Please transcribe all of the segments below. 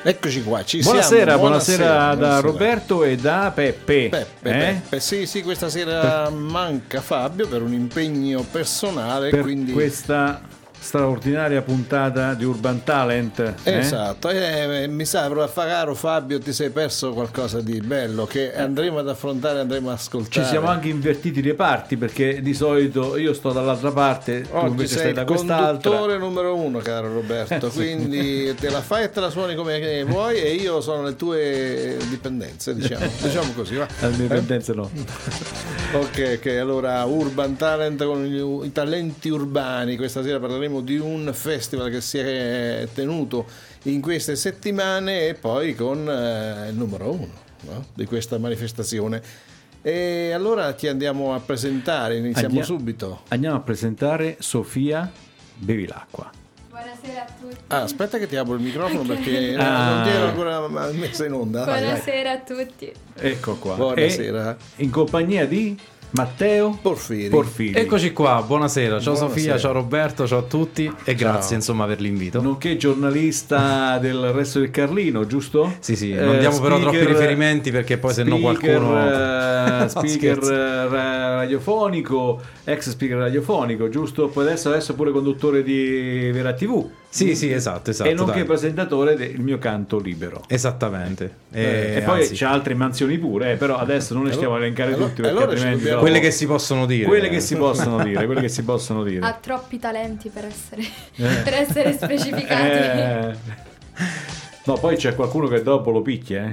Eccoci qua, ci buonasera, siamo. Buonasera da Roberto e da Peppe. Peppe. Sì, questa sera manca Fabio per un impegno personale. Per quindi questa straordinaria puntata di Urban Talent. Esatto, mi sa, proprio a Fagaro Fabio ti sei perso qualcosa di bello che andremo ad affrontare, andremo ad ascoltare. Ci siamo anche invertiti i reparti, perché di solito io sto dall'altra parte, tu invece sei da quest'altra. Oggi sei il conduttore numero uno, caro Roberto, quindi te la fai e te la suoni come vuoi e io sono le tue dipendenze, diciamo così. Va? Le mie dipendenze no. Ok, allora Urban Talent con i talenti urbani. Questa sera parleremo di un festival che si è tenuto in queste settimane e poi con il numero uno di questa manifestazione. E allora ti andiamo a presentare, subito. Andiamo a presentare Sofia Bevilacqua. Buonasera a tutti. Aspetta che ti apro il microfono perché non ti ero ancora messa in onda. Buonasera a tutti. Ecco qua. Buonasera. E in compagnia di Matteo Porfiri. Eccoci qua, buonasera, ciao Sofia, ciao Roberto, ciao a tutti e grazie insomma per l'invito. Nonché giornalista del Resto del Carlino, giusto? Sì, non diamo speaker, però troppi riferimenti perché poi sennò qualcuno... speaker radiofonico, ex speaker radiofonico, giusto? Poi adesso pure conduttore di VeraTV. Sì, esatto. E nonché presentatore del Mio Canto Libero. Esattamente. E poi c'è altre mansioni pure, però adesso non le stiamo elencare tutti perché altrimenti quelle che si possono dire. Quelle che si possono dire. Ha troppi talenti per essere specificati. No, poi c'è qualcuno che dopo lo picchia,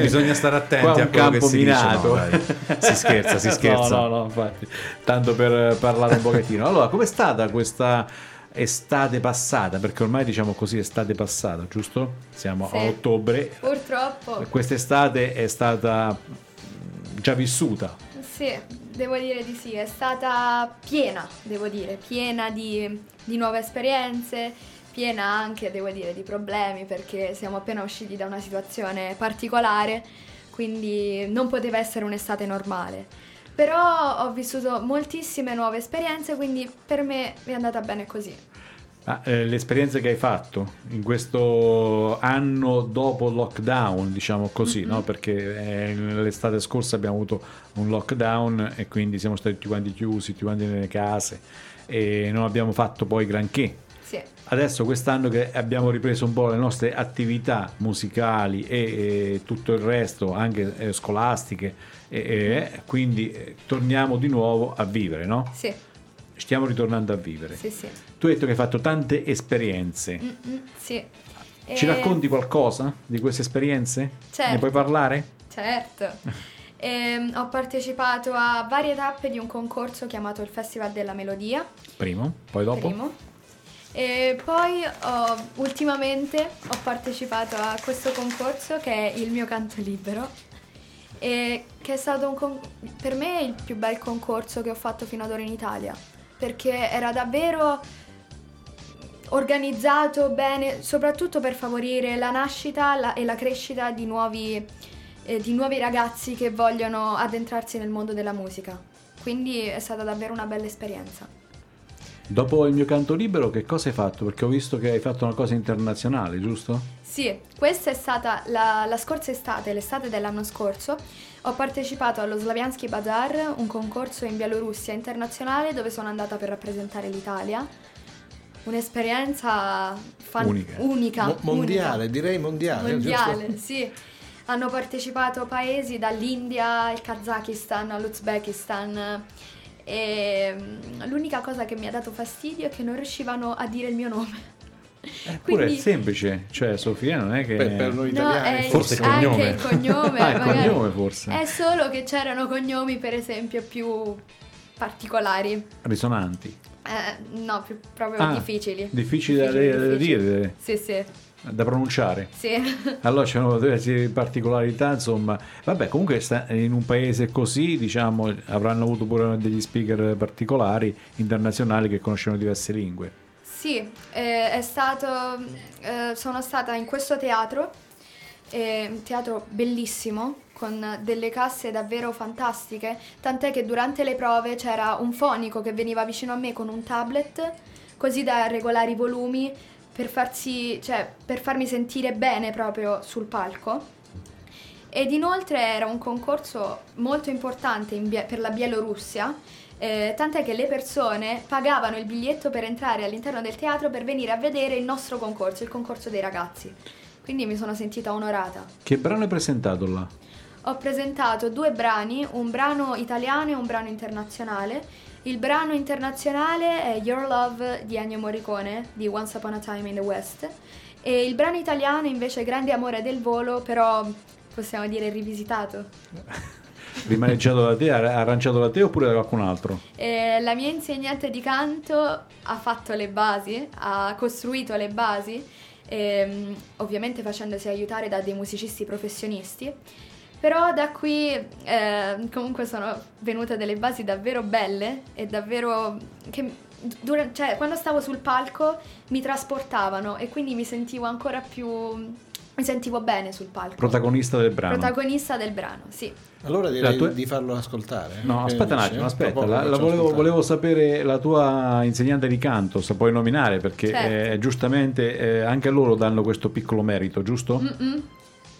bisogna stare attenti a quello che si minato. Dice no, si scherza no, infatti, tanto per parlare un pochettino. Allora, com'è stata questa estate passata, perché ormai diciamo così estate passata, giusto? Siamo a ottobre, purtroppo quest'estate è stata già vissuta. Sì, devo dire di sì, è stata piena di nuove esperienze, piena anche, devo dire, di problemi, perché siamo appena usciti da una situazione particolare, quindi non poteva essere un'estate normale. Però ho vissuto moltissime nuove esperienze, quindi per me è andata bene così. L'esperienza che hai fatto in questo anno dopo lockdown, diciamo così, no? Perché l'estate scorsa abbiamo avuto un lockdown e quindi siamo stati tutti quanti chiusi, tutti quanti nelle case e non abbiamo fatto poi granché. Sì. Adesso quest'anno che abbiamo ripreso un po' le nostre attività musicali e tutto il resto, anche scolastiche, quindi torniamo di nuovo a vivere, no? Sì. Stiamo ritornando a vivere. Sì. Tu hai detto che hai fatto tante esperienze. Sì. Ci racconti qualcosa di queste esperienze? Certo. Ne puoi parlare? Certo. Ho partecipato a varie tappe di un concorso chiamato il Festival della Melodia. Primo. E poi ultimamente ho partecipato a questo concorso che è Il Mio Canto Libero, e che è stato per me il più bel concorso che ho fatto fino ad ora in Italia, perché era davvero organizzato bene, soprattutto per favorire la nascita e la crescita di nuovi ragazzi che vogliono addentrarsi nel mondo della musica. Quindi è stata davvero una bella esperienza. Dopo Il Mio Canto Libero, che cosa hai fatto? Perché ho visto che hai fatto una cosa internazionale, giusto? Sì, questa è stata la scorsa estate, l'estate dell'anno scorso. Ho partecipato allo Slavianski Bazar, un concorso in Bielorussia internazionale dove sono andata per rappresentare l'Italia. Un'esperienza unica. Mondiale, giusto? Sì. Hanno partecipato paesi dall'India, il Kazakistan, l'Uzbekistan. E l'unica cosa che mi ha dato fastidio è che non riuscivano a dire il mio nome. Eppure quindi... è semplice, cioè Sofia non è che per noi italiani no, forse il cognome. Anche il cognome, ah, magari. Il cognome forse. È solo che c'erano cognomi per esempio più particolari, risonanti. No, più proprio difficili. Difficili da dire. Sì, sì. Da pronunciare. Sì. Allora c'erano delle particolarità, insomma. Vabbè, comunque in un paese così, diciamo, avranno avuto pure degli speaker particolari internazionali che conoscevano diverse lingue. Sì, è stato, sono stata in questo teatro, un teatro bellissimo, con delle casse davvero fantastiche, tant'è che durante le prove c'era un fonico che veniva vicino a me con un tablet, così da regolare i volumi, per farmi sentire bene proprio sul palco. Ed inoltre era un concorso molto importante per la Bielorussia, tant'è che le persone pagavano il biglietto per entrare all'interno del teatro per venire a vedere il nostro concorso, il concorso dei ragazzi. Quindi mi sono sentita onorata. Che brano hai presentato là? Ho presentato 2 brani, un brano italiano e un brano internazionale. Il brano internazionale è Your Love di Ennio Morricone, di Once Upon a Time in the West. E il brano italiano invece è Grande Amore del Volo, però possiamo dire rivisitato. Rimaneggiato da te, arrangiato da te oppure da qualcun altro? La mia insegnante di canto ha fatto le basi, ha costruito le basi, ovviamente facendosi aiutare da dei musicisti professionisti, però da qui comunque sono venute delle basi davvero belle e davvero che quando stavo sul palco mi trasportavano e quindi mi sentivo ancora più... Mi sentivo bene sul palco. Protagonista del brano. Protagonista del brano, sì. Allora direi di farlo ascoltare. No, aspetta un attimo, aspetta. Volevo sapere la tua insegnante di canto, se puoi nominare, perché certo. Giustamente anche loro danno questo piccolo merito, giusto? Mm-mm.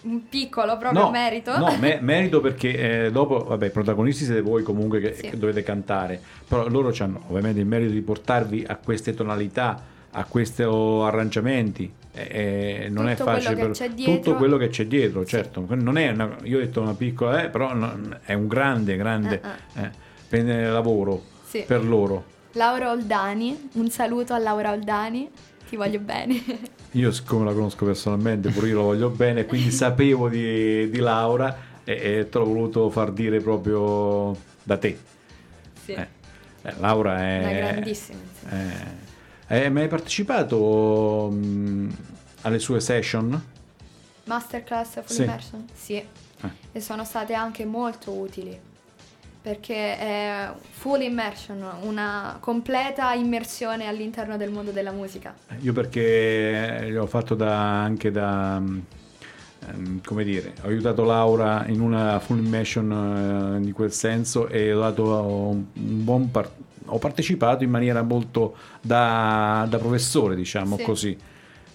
Un piccolo proprio merito. No, merito perché dopo, vabbè, protagonisti siete voi comunque che dovete cantare, però loro hanno ovviamente il merito di portarvi a queste tonalità, a questi arrangiamenti, non tutto è facile tutto quello che c'è dietro, sì. Certo, non è una, io ho detto una piccola, però non, è un grande lavoro, sì. Per loro. Laura Oldani, un saluto a Laura Oldani, ti voglio bene. Io siccome la conosco personalmente, pure io la voglio bene, quindi sapevo di Laura e te l'ho voluto far dire proprio da te. Sì. Laura è una grandissima. Ma hai partecipato alle sue session? Masterclass full immersion? Sì. E sono state anche molto utili, perché è full immersion, una completa immersione all'interno del mondo della musica. Io perché l'ho fatto ho aiutato Laura in una full immersion in quel senso e ho dato un buon ho partecipato in maniera molto da professore, diciamo, sì. Così.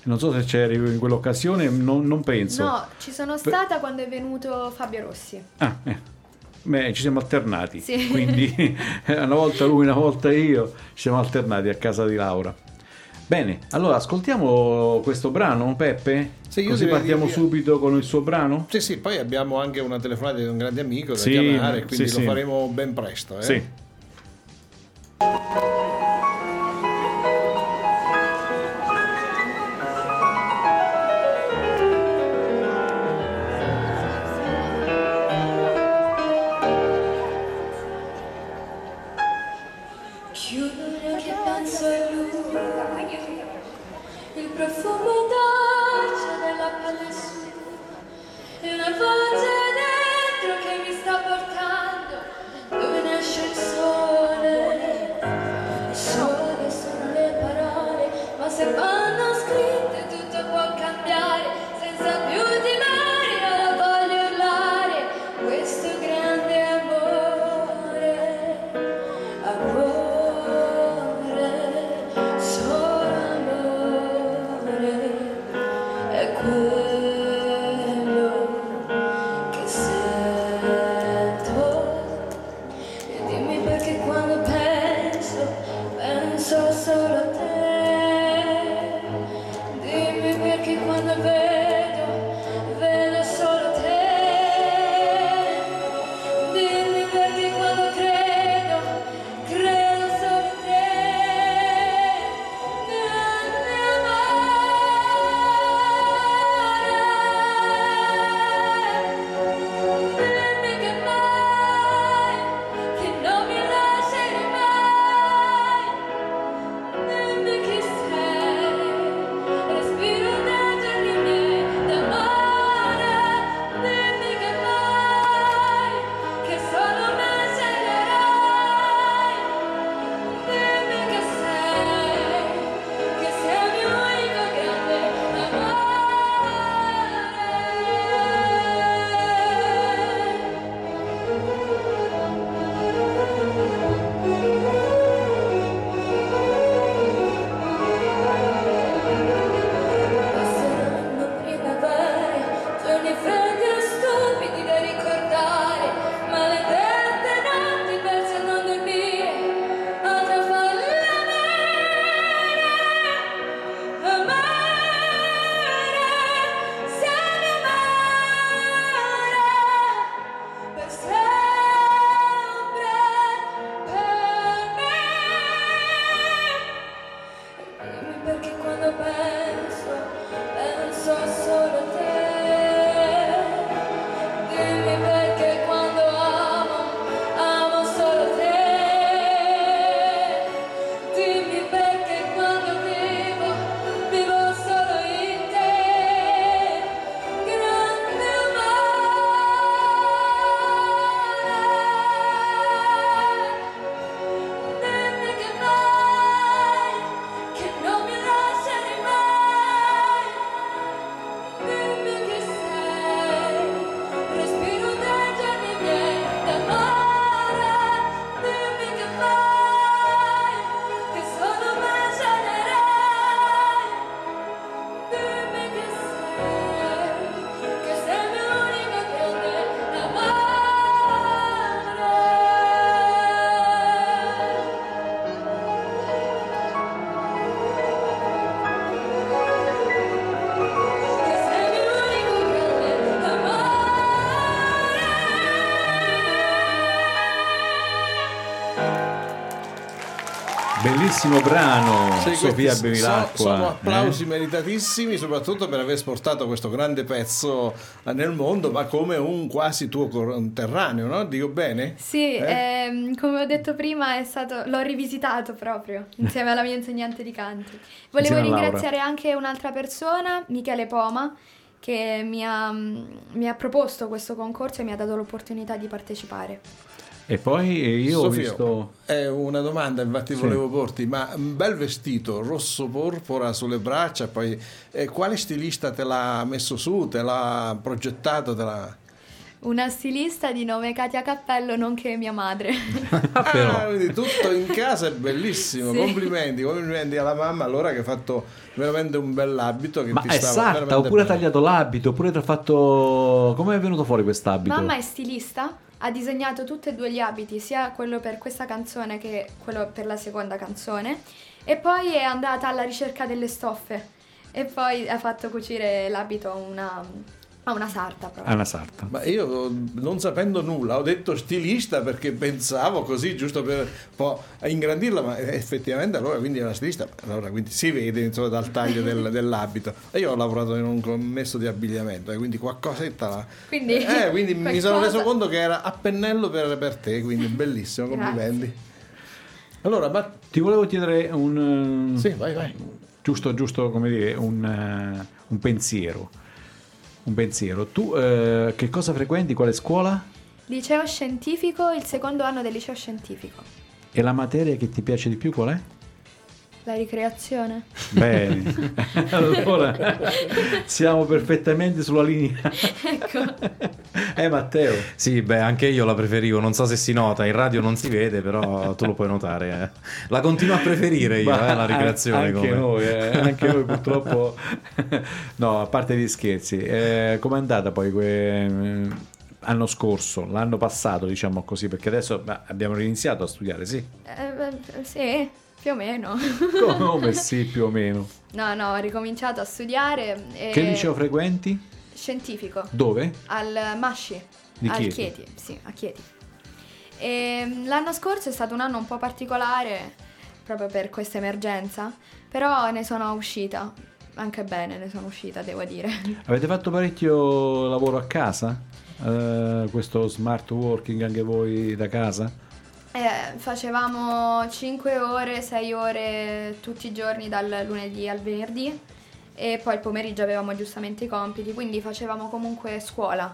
Non so se c'eri in quell'occasione, non penso. No, ci sono stata quando è venuto Fabio Rossi. Ci siamo alternati, sì. Quindi una volta lui, una volta io, ci siamo alternati a casa di Laura. Bene, allora ascoltiamo questo brano, Peppe? Sì, così partiamo subito con il suo brano? Sì, sì, poi abbiamo anche una telefonata di un grande amico da chiamare, quindi lo faremo ben presto. Sì. Giuro che penso a lui, il profumo dolce della pelle sua e una voce dentro che mi sta portando dove nasce il sole. Bellissimo brano, sì, Sofia Bevilacqua. Sono applausi meritatissimi, soprattutto per aver esportato questo grande pezzo nel mondo, ma come un quasi tuo conterraneo, no? Dico bene? Sì, come ho detto prima, è stato, l'ho rivisitato proprio insieme alla mia insegnante di canto. Volevo ringraziare anche un'altra persona, Michele Poma, che mi ha proposto questo concorso e mi ha dato l'opportunità di partecipare. E poi io Sofia, ho visto... è una domanda, infatti sì, volevo porti, ma un bel vestito rosso porpora sulle braccia, poi quale stilista te l'ha messo su, te l'ha progettato, te l'ha... Una stilista di nome Katia Cappello, nonché mia madre. Quindi tutto in casa è bellissimo. Sì. Complimenti alla mamma, allora, che ha fatto veramente un bell'abito. Che ma ti è sarta oppure ha tagliato l'abito, oppure ti ha fatto... Come è venuto fuori quest'abito? Mamma è stilista, ha disegnato tutti e due gli abiti, sia quello per questa canzone che quello per la seconda canzone, e poi è andata alla ricerca delle stoffe e poi ha fatto cucire l'abito a una sarta proprio. Una sarta. Ma io, non sapendo nulla, ho detto stilista perché pensavo così, giusto per un po' ingrandirla, ma effettivamente allora quindi è una stilista, allora quindi si vede insomma dal taglio dell'abito. E io ho lavorato in un commesso di abbigliamento, quindi qualcosetta. Quindi qualcosa... mi sono reso conto che era a pennello per te, quindi bellissimo, complimenti. Allora, ma ti volevo chiedere un... Sì, vai. Giusto, come dire, un pensiero. Tu che cosa frequenti? Quale scuola? Liceo scientifico, il secondo anno del liceo scientifico. E la materia che ti piace di più qual è? La ricreazione. Bene, allora siamo perfettamente sulla linea. Ecco. Matteo. Sì, anche io la preferivo, non so se si nota, in radio non si vede, però tu lo puoi notare. La continuo a preferire io, la ricreazione. Anche noi purtroppo. No, a parte gli scherzi, com'è andata poi l'anno scorso, l'anno passato, diciamo così, perché adesso abbiamo riniziato a studiare, sì? Sì. Più o meno. Come sì, più o meno? No, ho ricominciato a studiare. Che liceo frequenti? Scientifico. Dove? Al Masci. Di Chieti? Al Chieti, sì, a Chieti. E l'anno scorso è stato un anno un po' particolare, proprio per questa emergenza, però ne sono uscita, anche bene ne sono uscita, devo dire. Avete fatto parecchio lavoro a casa? Questo smart working anche voi da casa? Facevamo 5 ore, 6 ore tutti i giorni dal lunedì al venerdì e poi il pomeriggio avevamo giustamente i compiti, quindi facevamo comunque scuola,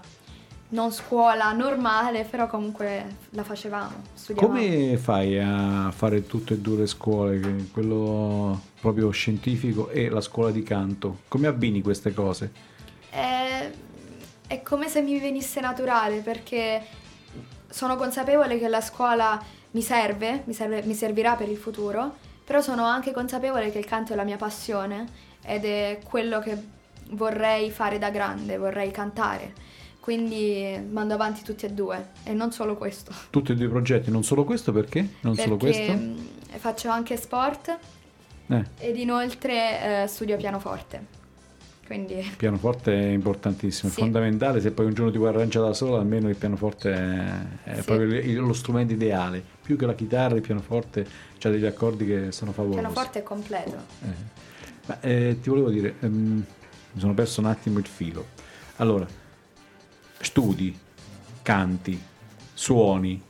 non scuola normale, però comunque la facevamo, studiavamo. Come fai a fare tutte e due le scuole, quello proprio scientifico e la scuola di canto? Come abbini queste cose? È come se mi venisse naturale, perché sono consapevole che la scuola mi servirà per il futuro, però sono anche consapevole che il canto è la mia passione ed è quello che vorrei fare da grande, vorrei cantare. Quindi mando avanti tutti e due, e non solo questo. Tutti e due i progetti, non solo questo, perché? Perché faccio anche sport ed inoltre studio pianoforte. Quindi... pianoforte è importantissimo, sì, è fondamentale. Se poi un giorno ti puoi arrangiare da sola, almeno il pianoforte è proprio lo strumento ideale. Più che la chitarra, il pianoforte c'ha degli accordi che sono favolosi. Il pianoforte è completo. Ti volevo dire, mi sono perso un attimo il filo. Allora, studi, canti, suoni,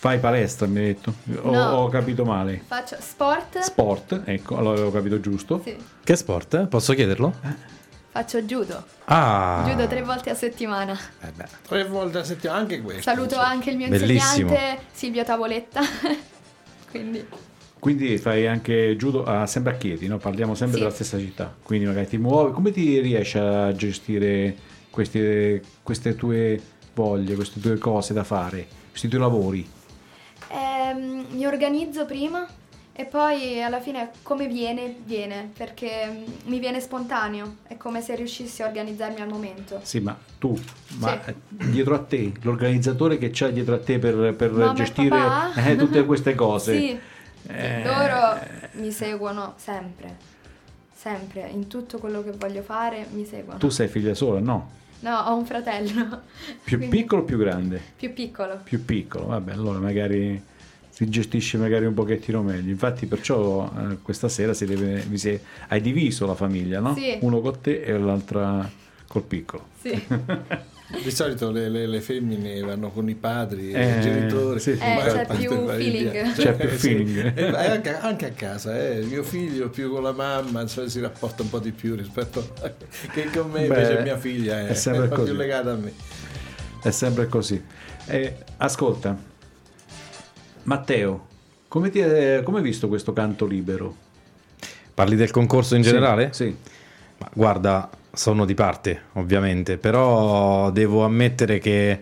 fai palestra, mi hai detto? No, ho capito male. Faccio sport, ecco, allora avevo capito giusto. Sì. Che sport? Posso chiederlo? Faccio judo. Judo 3 volte a settimana. 3 volte a settimana, anche questo. Saluto anche il mio insegnante Silvio Tavoletta. Quindi fai anche judo sempre a Chieti, no? Parliamo sempre della stessa città. Quindi magari ti muovi, come ti riesci a gestire queste tue voglie, queste tue cose da fare, questi tuoi lavori? Mi organizzo prima e poi alla fine come viene, perché mi viene spontaneo, è come se riuscissi a organizzarmi al momento. Sì, ma dietro a te, l'organizzatore che c'è dietro a te per gestire tutte queste cose. Sì, loro mi seguono sempre, in tutto quello che voglio fare mi seguono. Tu sei figlia sola, no? No, ho un fratello. Più piccolo o più grande? Più piccolo. Allora magari... si gestisce magari un pochettino meglio. Infatti perciò questa sera hai diviso la famiglia, no? Sì. Uno con te e l'altra col piccolo. Sì. Di solito le femmine vanno con i padri e i genitori, sì, c'è più feeling, sì. Anche a casa mio figlio più con la mamma, cioè, si rapporta un po' di più rispetto a... che con me. Invece mia figlia è sempre più legata a me, è sempre così. Ascolta Matteo, come hai visto questo canto libero? Parli del concorso in generale? Sì, sì. Ma guarda, sono di parte ovviamente, però devo ammettere che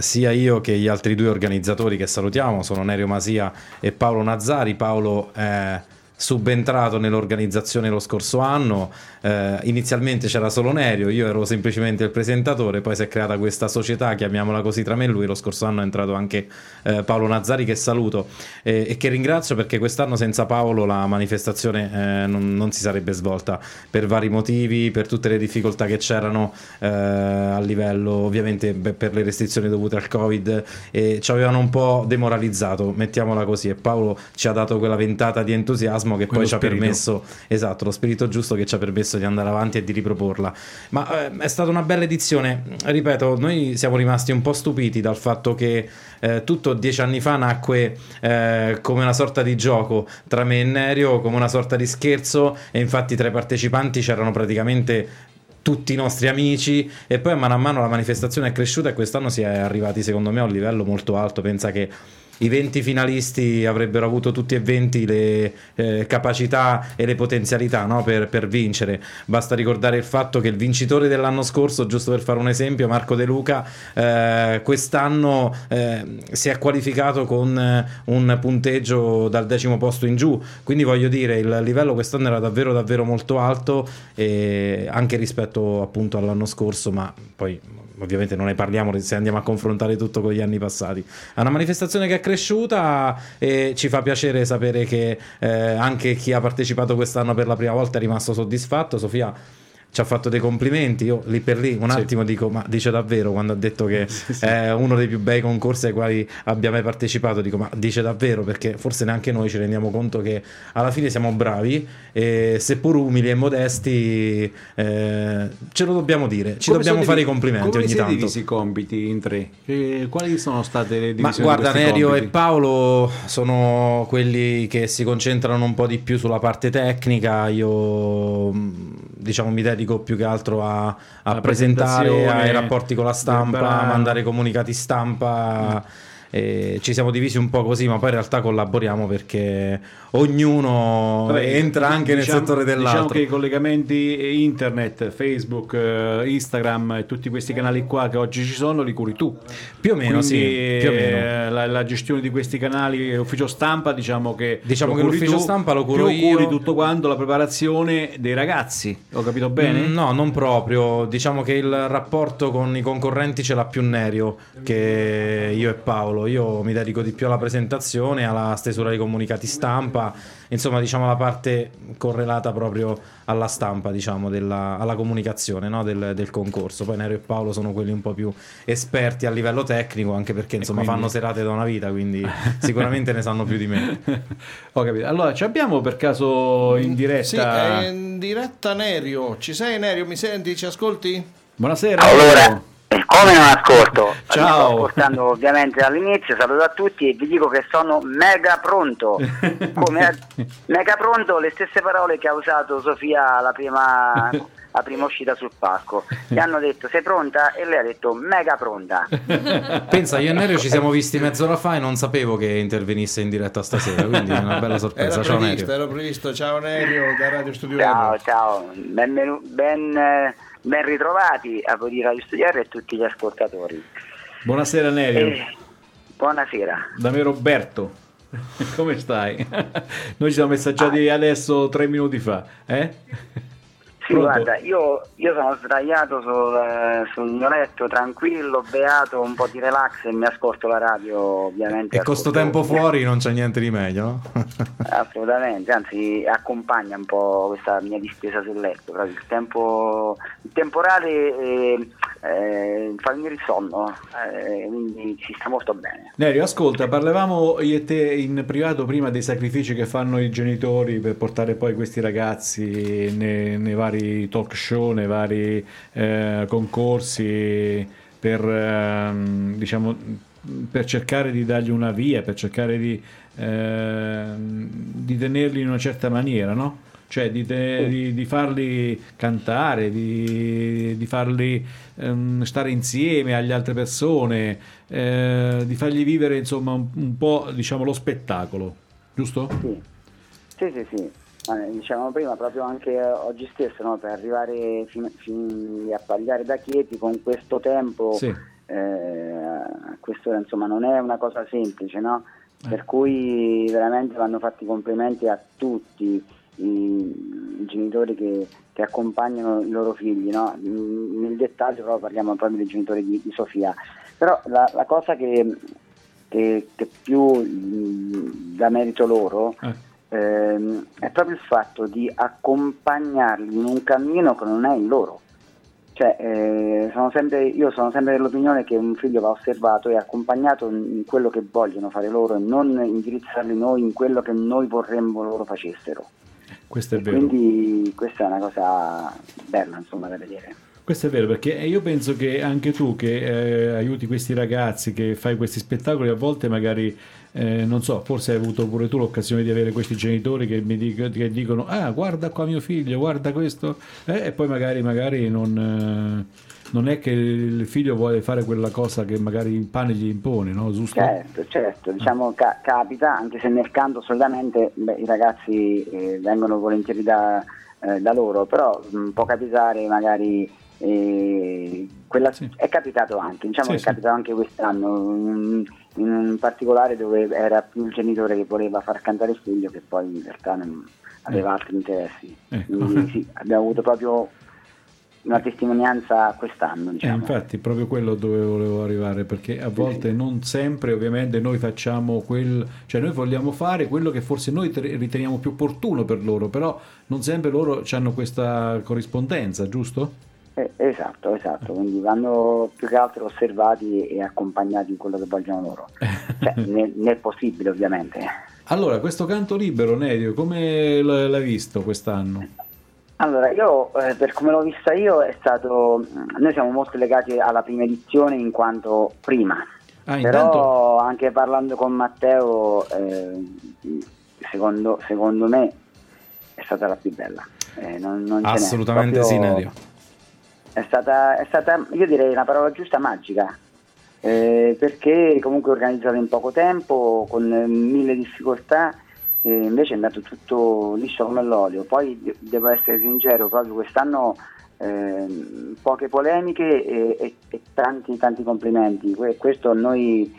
sia io che gli altri due organizzatori che salutiamo sono Nereo Masia e Paolo Nazzari. Paolo è subentrato nell'organizzazione lo scorso anno, inizialmente c'era solo Nereo, io ero semplicemente il presentatore, poi si è creata questa società, chiamiamola così, tra me e lui. Lo scorso anno è entrato anche Paolo Nazzari, che saluto e che ringrazio, perché quest'anno senza Paolo la manifestazione non si sarebbe svolta, per vari motivi, per tutte le difficoltà che c'erano a livello ovviamente per le restrizioni dovute al Covid, e ci avevano un po' demoralizzato, mettiamola così, e Paolo ci ha dato quella ventata di entusiasmo che poi ci ha permesso, esatto, lo spirito giusto che ci ha permesso di andare avanti e di riproporla. Ma è stata una bella edizione, ripeto, noi siamo rimasti un po' stupiti dal fatto che tutto 10 anni fa nacque come una sorta di gioco tra me e Nereo, come una sorta di scherzo, e infatti tra i partecipanti c'erano praticamente tutti i nostri amici, e poi a mano la manifestazione è cresciuta e quest'anno si è arrivati secondo me a un livello molto alto. Pensa che i 20 finalisti avrebbero avuto tutti e 20 le capacità e le potenzialità, no? per vincere. Basta ricordare il fatto che il vincitore dell'anno scorso, giusto per fare un esempio, Marco De Luca, quest'anno si è qualificato con un punteggio dal 10° posto in giù, quindi voglio dire il livello quest'anno era davvero davvero molto alto, e anche rispetto appunto all'anno scorso, ma poi ovviamente non ne parliamo se andiamo a confrontare tutto con gli anni passati. È una manifestazione che è cresciuta e ci fa piacere sapere che anche chi ha partecipato quest'anno per la prima volta è rimasto soddisfatto. Sofia ci ha fatto dei complimenti, io lì per lì un attimo dico, ma dice davvero, quando ha detto che è uno dei più bei concorsi ai quali abbia mai partecipato, dico ma dice davvero, perché forse neanche noi ci rendiamo conto che alla fine siamo bravi e seppur umili e modesti ce lo dobbiamo dire, ci dobbiamo fare i complimenti ogni tanto. Come si divisi i compiti in tre? Quali sono state le divisioni? Ma guarda, Nereo e Paolo sono quelli che si concentrano un po' di più sulla parte tecnica, io diciamo mi dedico più che altro a presentare, ai rapporti con la stampa, a mandare comunicati stampa. E ci siamo divisi un po' così, ma poi in realtà collaboriamo perché ognuno entra anche nel settore dell'altro. Diciamo che i collegamenti internet, Facebook, Instagram e tutti questi canali qua che oggi ci sono li curi tu più o meno. Quindi, sì, più o meno. La gestione di questi canali, ufficio stampa, diciamo che l'ufficio stampa lo curo io. Curi tutto quanto la preparazione dei ragazzi, ho capito bene? No, non proprio, diciamo che il rapporto con i concorrenti ce l'ha più Nereo che io e Paolo. Io mi dedico di più alla presentazione, alla stesura dei comunicati stampa, insomma diciamo la parte correlata proprio alla stampa, diciamo alla comunicazione, no? del concorso. Poi Nereo e Paolo sono quelli un po' più esperti a livello tecnico, anche perché insomma quindi... fanno serate da una vita, quindi sicuramente ne sanno più di me. Ho capito. Allora ci abbiamo per caso in diretta? Sì, è in diretta Nereo. Ci sei Nereo? Mi senti? Ci ascolti? Buonasera. Allora. E come non ascolto? Ciao. Sto ascoltando ovviamente dall'inizio, saluto a tutti e vi dico che sono mega pronto. Mega pronto, le stesse parole che ha usato Sofia la prima uscita sul palco. Gli hanno detto sei pronta e lei ha detto mega pronta. Pensa, io e Nereo ci siamo visti mezz'ora fa e non sapevo che intervenisse in diretta stasera, quindi è una bella sorpresa. Era previsto. Ciao Nereo da Radio Studio R. Ciao, ben ritrovati a voi di Radio Studio R e tutti gli ascoltatori. Buonasera Nereo. Buonasera. Da me Roberto. Come stai? Noi ci siamo messaggiati adesso 3 minuti fa. Sì, guarda, io sono sdraiato sul mio letto, tranquillo, beato, un po' di relax e mi ascolto la radio ovviamente. E con sto tempo fuori non c'è niente di meglio, no? Assolutamente, anzi accompagna un po' questa mia distesa sul letto, proprio il temporale farmi risonno, quindi ci sta molto bene. Nereo, ascolta, parlavamo io e te in privato prima dei sacrifici che fanno i genitori per portare poi questi ragazzi nei vari talk show, nei vari concorsi per diciamo per cercare di dargli una via, per cercare di tenerli in una certa maniera, no? Cioè di farli cantare, di farli stare insieme agli altre persone, di fargli vivere insomma un po', diciamo, lo spettacolo, giusto? Sì. Dicevamo prima, proprio anche oggi stesso, no? Per arrivare fin a pagliare da Chieti con questo tempo, sì. A quest'ora insomma non è una cosa semplice, no? Per cui veramente vanno fatti complimenti a tutti i genitori che accompagnano i loro figli, no? Nel dettaglio però parliamo proprio dei genitori di Sofia, però la cosa che più dà merito loro è proprio il fatto di accompagnarli in un cammino che non è il loro, cioè io sono sempre dell'opinione che un figlio va osservato e accompagnato in quello che vogliono fare loro e non indirizzarli noi in quello che noi vorremmo loro facessero. Questo è vero. Quindi questa è una cosa bella, insomma, da vedere. Questo è vero, perché io penso che anche tu che aiuti questi ragazzi, che fai questi spettacoli, a volte magari, non so, forse hai avuto pure tu l'occasione di avere questi genitori che dicono ah, guarda qua mio figlio, guarda questo, e poi magari non è che il figlio vuole fare quella cosa che magari il pane gli impone, no? Giusto? Certo, diciamo capita, anche se nel canto solitamente i ragazzi vengono volentieri da loro, però può capitare magari quella sì. È capitato anche, diciamo sì, che è capitato anche quest'anno in particolare, dove era più il genitore che voleva far cantare il figlio che poi in realtà aveva altri interessi, quindi sì, abbiamo avuto proprio una testimonianza quest'anno, diciamo. Infatti proprio quello dove volevo arrivare, perché a volte non sempre ovviamente noi facciamo cioè noi vogliamo fare quello che forse noi riteniamo più opportuno per loro, però non sempre loro hanno questa corrispondenza, giusto? Esatto, quindi vanno più che altro osservati e accompagnati in quello che vogliono loro, cioè nel possibile ovviamente. Allora, questo canto libero, Nereo, come l'hai visto quest'anno? Allora, io per come l'ho vista io è stato, noi siamo molto legati alla prima edizione in quanto prima, però anche parlando con Matteo secondo me è stata la più bella, non assolutamente ce n'è, proprio, sì, Nereo. È stata, io direi, una parola giusta, magica, perché comunque organizzata in poco tempo, con mille difficoltà, invece è andato tutto liscio come l'olio. Poi devo essere sincero, proprio quest'anno poche polemiche e tanti complimenti, questo a noi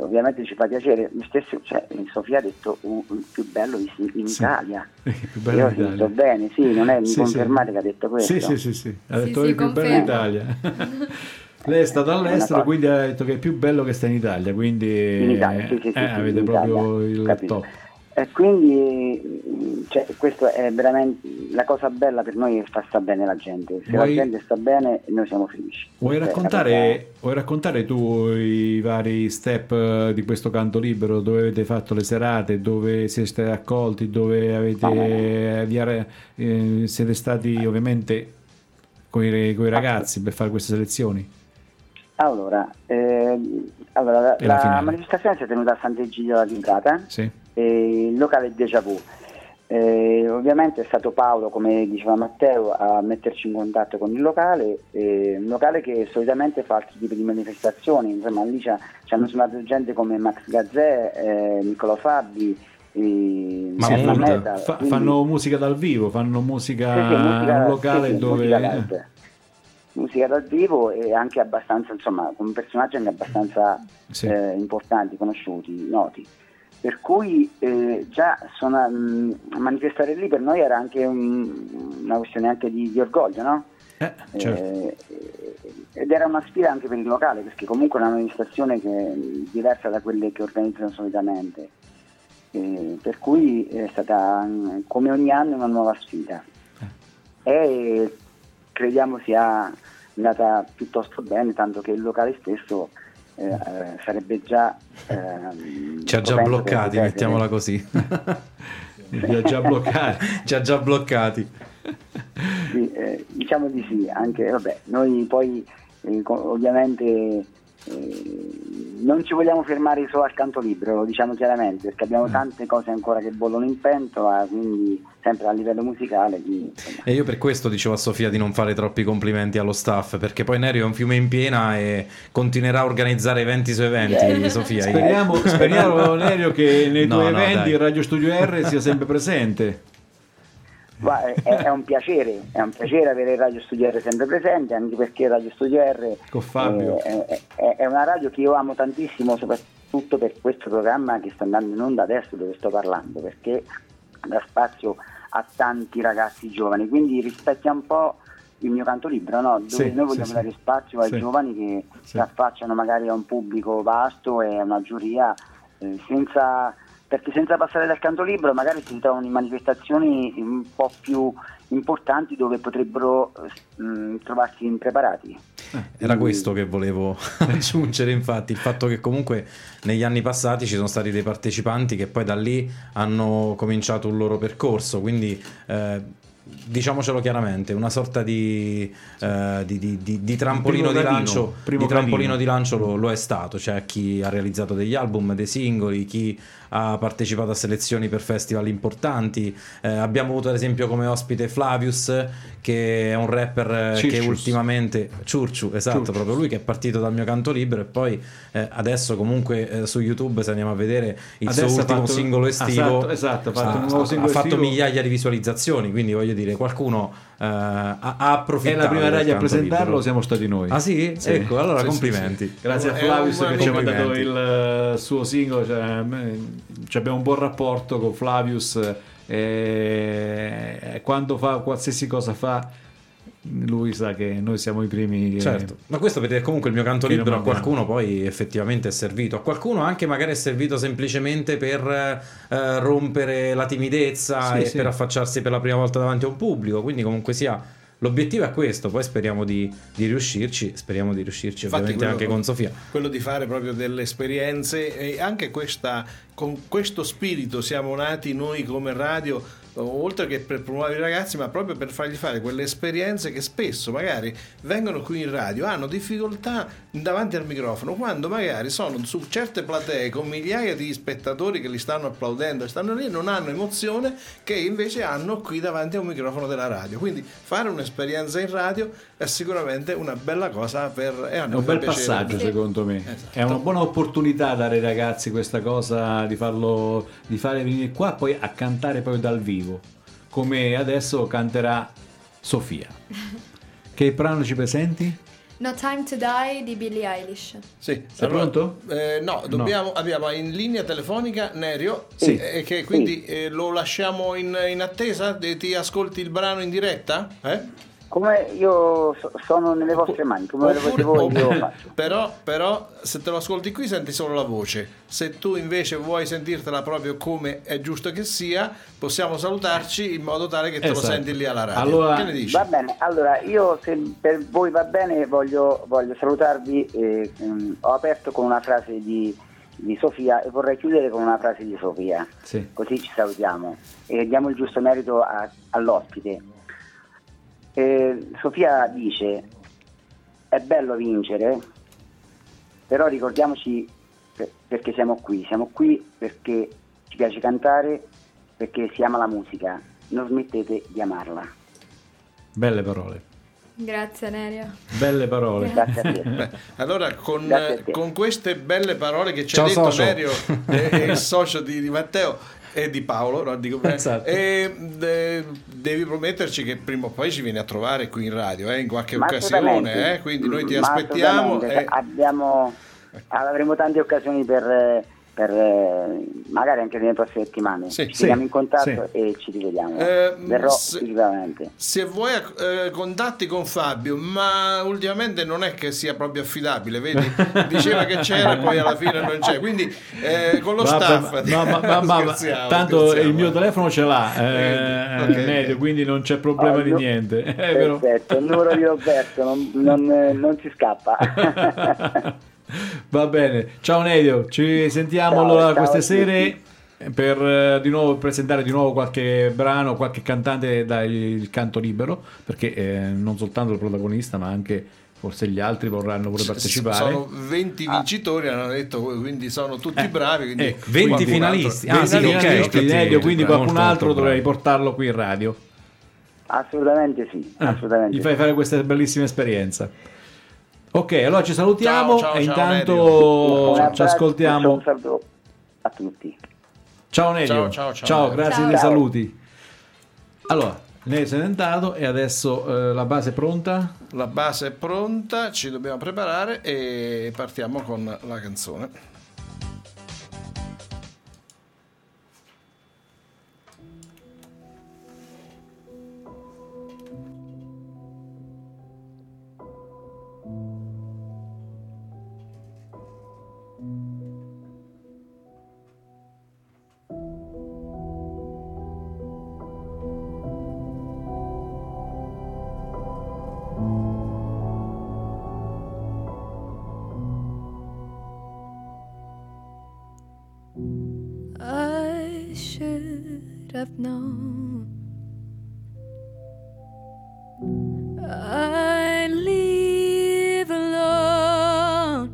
ovviamente ci fa piacere. Stesso, cioè, Sofia ha detto il più bello visto in Italia, io ho sentito bene, sì, non è mi confermate che ha detto questo, sì, ha detto il più bello in Italia. Lei è stata all'estero, quindi ha detto che è più bello che sta in Italia, quindi in Italia, sì, avete proprio Italia, il top. E quindi, cioè, questo è veramente la cosa bella per noi, che sta bene la gente. Se la gente sta bene, noi siamo felici. Vuoi raccontare tu i vari step di questo canto libero, dove avete fatto le serate, dove siete accolti, dove siete stati ovviamente con i ragazzi per fare queste selezioni? Allora la manifestazione si è tenuta a Sant'Egidio alla Vibrata, sì. Il locale Déjà Vu. Ovviamente è stato Paolo, come diceva Matteo, a metterci in contatto con il locale, un locale che solitamente fa altri tipi di manifestazioni, insomma lì ci hanno suonato gente come Max Gazzè, Niccolo Fabi, fanno musica dal vivo, fanno musica in un locale dove... musica dal vivo e anche abbastanza, insomma, con personaggi anche abbastanza importanti, conosciuti, noti, per cui già manifestare lì per noi era anche una questione anche di orgoglio, no? Certo. Ed era una sfida anche per il locale, perché comunque è una manifestazione che è diversa da quelle che organizzano solitamente, per cui è stata come ogni anno una nuova sfida. E crediamo sia è andata piuttosto bene, tanto che il locale stesso sarebbe già... ci ha già bloccati, mettiamola così. Ci ha già bloccati. Sì, diciamo di sì, anche vabbè, noi poi ovviamente... non ci vogliamo fermare solo al canto libero, lo diciamo chiaramente, perché abbiamo tante cose ancora che bollono in pentola, quindi sempre a livello musicale. Quindi, e io per questo dicevo a Sofia di non fare troppi complimenti allo staff, perché poi Nereo è un fiume in piena e continuerà a organizzare eventi su eventi. Yeah. Sofia, speriamo Nereo che nei tuoi eventi il Radio Studio R sia sempre presente. È un piacere avere Radio Studio R sempre presente, anche perché Radio Studio R è una radio che io amo tantissimo, soprattutto per questo programma che sta andando in onda adesso, dove sto parlando, perché dà spazio a tanti ragazzi giovani, quindi rispecchia un po' Il mio canto libero, no? Dove noi vogliamo dare spazio ai giovani che si affacciano magari a un pubblico vasto e a una giuria, perché senza passare dal canto libero magari si trovano in manifestazioni un po' più importanti dove potrebbero trovarsi impreparati. Era questo che volevo aggiungere, infatti, il fatto che comunque negli anni passati ci sono stati dei partecipanti che poi da lì hanno cominciato un loro percorso, quindi diciamocelo chiaramente, una sorta di trampolino di lancio, lo è stato, cioè chi ha realizzato degli album, dei singoli, chi ha partecipato a selezioni per festival importanti, abbiamo avuto ad esempio come ospite Flavius, che è un rapper Ciuciù, che ultimamente Ciuciù. Proprio lui che è partito dal Mio Canto Libero e poi adesso comunque su YouTube, se andiamo a vedere il adesso suo ultimo singolo estivo, ha fatto migliaia di visualizzazioni, quindi voglio dire, qualcuno ha approfittato. È la prima radio a presentarlo, libero. Siamo stati noi. Ah sì? Sì. Ecco, allora sì, complimenti. Sì. Grazie a Flavius che ci ha mandato il suo singolo, cioè abbiamo un buon rapporto con Flavius, quando fa qualsiasi cosa fa lui sa che noi siamo i primi, certo, ma questo per dire comunque Il mio canto libero a qualcuno poi effettivamente è servito, a qualcuno anche magari è servito semplicemente per rompere la timidezza per affacciarsi per la prima volta davanti a un pubblico, quindi comunque sia l'obiettivo è questo, poi speriamo di riuscirci, infatti, ovviamente quello, anche con Sofia, quello di fare proprio delle esperienze, e anche con questo spirito siamo nati noi come radio, oltre che per promuovere i ragazzi, ma proprio per fargli fare quelle esperienze che spesso magari vengono qui in radio, hanno difficoltà davanti al microfono, quando magari sono su certe platee con migliaia di spettatori che li stanno applaudendo, stanno lì, non hanno emozione che invece hanno qui davanti a un microfono della radio, quindi fare un'esperienza in radio è sicuramente una bella cosa, è un bel passaggio secondo me, esatto. È una buona opportunità dare ai ragazzi questa cosa di fare venire qua poi a cantare poi dal vivo, come adesso canterà Sofia. Che brano ci presenti? No Time to Die di Billie Eilish. Sì, sei pronto? Abbiamo in linea telefonica Nereo, che quindi lo lasciamo in attesa, ti ascolti il brano in diretta? Come io sono nelle vostre mani, come volete voi, io lo faccio. Però se te lo ascolti qui senti solo la voce, se tu invece vuoi sentirtela proprio come è giusto che sia, possiamo salutarci in modo tale che te lo senti lì alla radio. Allora, che ne dici? Va bene, allora io, se per voi va bene, voglio salutarvi, ho aperto con una frase di Sofia e vorrei chiudere con una frase di Sofia, così ci salutiamo e diamo il giusto merito all'ospite. Sofia dice: è bello vincere, però ricordiamoci perché siamo qui perché ci piace cantare, perché si ama la musica, non smettete di amarla. Belle parole. Grazie Nereo. Belle parole. Grazie a te. Beh, allora con queste belle parole che ci ha detto Nereo, il socio di Matteo e di Paolo, no, dico, esatto. Devi prometterci che prima o poi ci vieni a trovare qui in radio, in qualche occasione, quindi noi ti aspettiamo. Avremo tante occasioni per per magari anche nelle prossime settimane ci vediamo in contatto e ci rivediamo. Verrò sicuramente. Se vuoi contatti con Fabio, ma ultimamente non è che sia proprio affidabile, vedi? Diceva che c'era poi alla fine non c'è, quindi con lo staff tanto il mio telefono ce l'ha okay. Nereo, quindi non c'è problema di niente. Perfetto, il numero di Roberto non ci scappa. Va bene, ciao Nereo, ci sentiamo allora queste sere per di nuovo presentare di nuovo qualche brano, qualche cantante dal canto libero, perché non soltanto il protagonista ma anche forse gli altri vorranno pure partecipare. Sono 20 vincitori, hanno detto, quindi sono tutti bravi, quindi 20 finalisti. Nereo, quindi qualcun altro dovrei portarlo qui in radio. Assolutamente sì, assolutamente. Gli fai fare questa bellissima esperienza. Ok, allora ci salutiamo e intanto ci ascoltiamo. Un saluto a tutti. Ciao Nereo. Ciao, grazie dei saluti. Allora, Nereo si è sentato e adesso la base è pronta? La base è pronta, ci dobbiamo preparare e partiamo con la canzone. I've known I leave alone,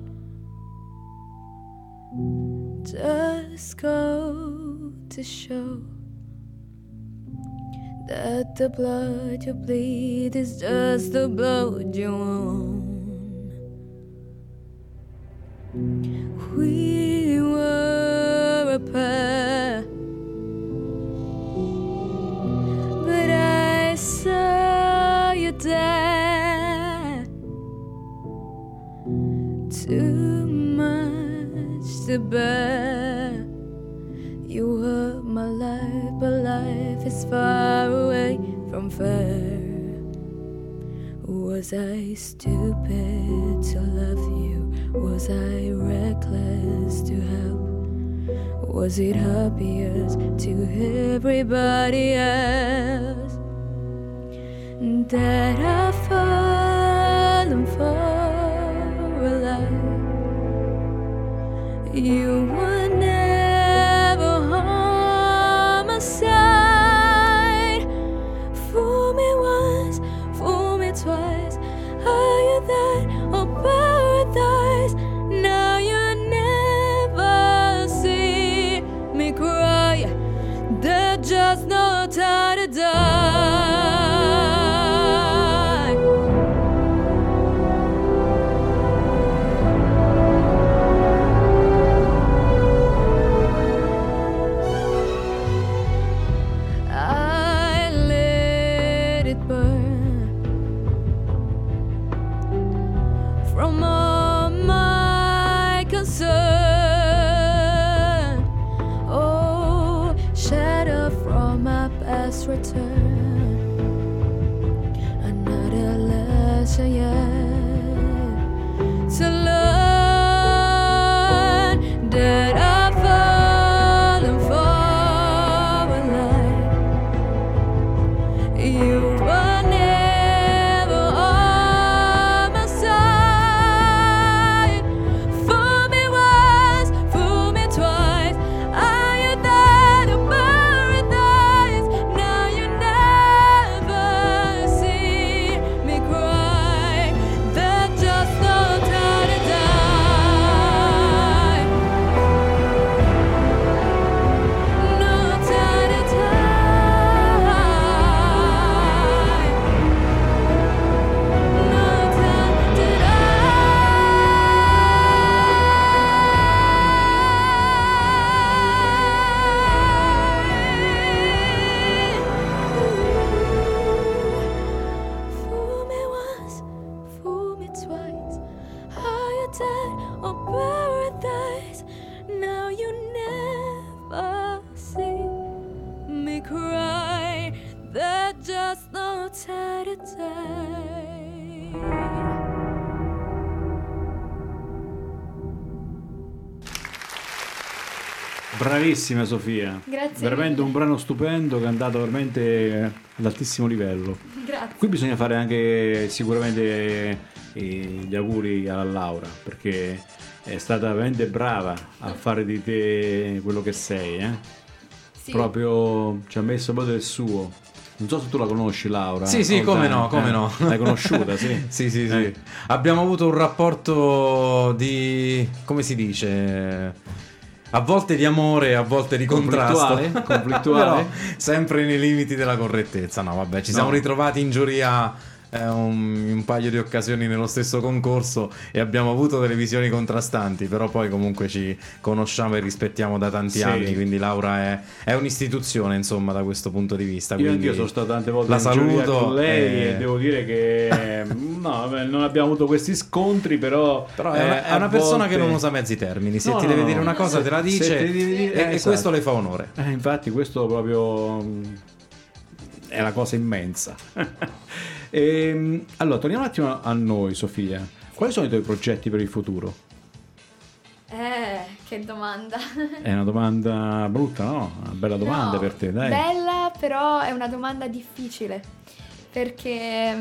just go to show that the blood you bleed is just the blood you own. We were a pair, too much to bear. You hurt my life, but life is far away from fair. Was I stupid to love you? Was I reckless to help? Was it obvious to everybody else that I've fallen for a lie? You were never on my side. Fool me once, fool me twice. Are you that old paradise? Now you never see me cry. There's just no time to die. Return another lesson yet to learn that I've fallen for a lie. You were never on my side. Fool me once, fool me twice. Are you that above? Twice, are you dead on paradise? Now you Bravissima Sofia. Grazie. Veramente un brano stupendo, cantato veramente ad altissimo livello. Grazie. Qui bisogna fare anche sicuramente gli auguri alla Laura, perché è stata veramente brava a fare di te quello che sei, Sì. Proprio ci ha messo proprio del suo. Non so se tu la conosci, Laura. Sì, come no. L'hai conosciuta, sì. Sì. Abbiamo avuto un rapporto di, come si dice, a volte di amore, a volte di contrasto. Conflittuale. Però sempre nei limiti della correttezza. No, vabbè, siamo ritrovati in giuria un paio di occasioni nello stesso concorso e abbiamo avuto delle visioni contrastanti, però poi comunque ci conosciamo e rispettiamo da tanti anni, quindi Laura è un'istituzione, insomma, da questo punto di vista. Io anch'io sono stato tante volte in giuria con lei e devo dire che non abbiamo avuto questi scontri, però è una persona che non usa mezzi termini, se ti deve dire una cosa te la dice, e questo le fa onore. Infatti questo proprio è la cosa immensa. Allora, torniamo un attimo a noi, Sofia. Quali sono i tuoi progetti per il futuro? Che domanda. È una domanda brutta, no? Una bella domanda, per te, dai. Bella, però è una domanda difficile, perché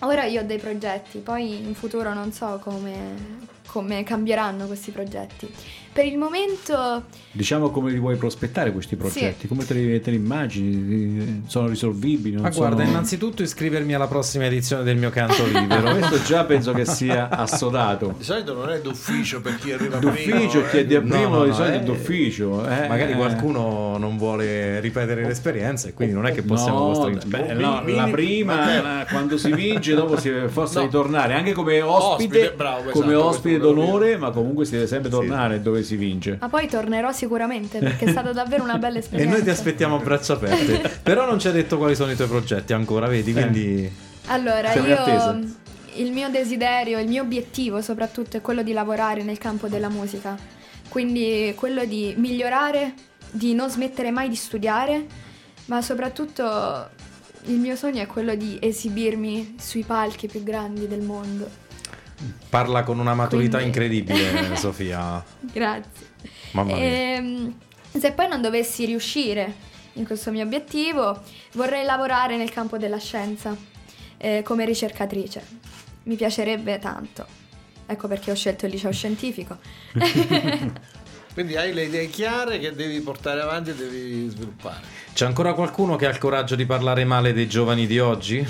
ora io ho dei progetti, poi in futuro non so come cambieranno questi progetti. Per il momento, diciamo, come li vuoi prospettare questi progetti? Sì. Come te li immagini? Sono risolvibili? Guarda, innanzitutto iscrivermi alla prossima edizione del Mio Canto Libero. Questo già penso che sia assodato. Di solito non è d'ufficio per chi arriva prima. D'ufficio, chi è primo di solito è d'ufficio. Magari qualcuno non vuole ripetere l'esperienza e quindi non è che possiamo costringere. La prima, quando si vince, dopo si forza di tornare, anche come ospite, come ospite d'onore, ma comunque si deve sempre tornare dove si vince. Ma poi tornerò sicuramente, perché è stata davvero una bella esperienza. E noi ti aspettiamo a braccia aperte. Però non ci hai detto quali sono i tuoi progetti ancora, vedi? Quindi allora, il mio desiderio, il mio obiettivo soprattutto è quello di lavorare nel campo della musica, quindi quello di migliorare, di non smettere mai di studiare, ma soprattutto il mio sogno è quello di esibirmi sui palchi più grandi del mondo. Parla con una maturità incredibile, Sofia. Grazie. Mamma mia. Se poi non dovessi riuscire in questo mio obiettivo, vorrei lavorare nel campo della scienza, come ricercatrice. Mi piacerebbe tanto. Ecco perché ho scelto il liceo scientifico. Quindi hai le idee chiare che devi portare avanti e devi sviluppare. C'è ancora qualcuno che ha il coraggio di parlare male dei giovani di oggi?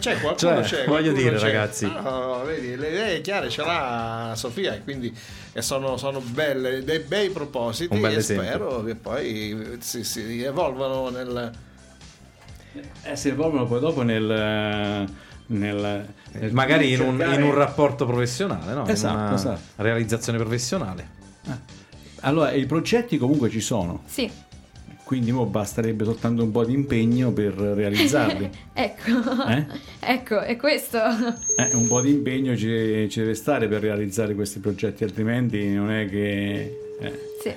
C'è qualcuno, voglio dire, c'è. Ragazzi. No, vedi, le idee chiare ce l'ha Sofia, e quindi sono belle, dei bei propositi, e spero che poi si evolvano poi dopo nel magari in un rapporto professionale, no? Esatto, in una realizzazione professionale. Allora, i progetti comunque ci sono. Sì. Quindi basterebbe soltanto un po' di impegno per realizzarli. Ecco, è questo. Un po' di impegno ci deve stare per realizzare questi progetti, altrimenti non è che... Sì.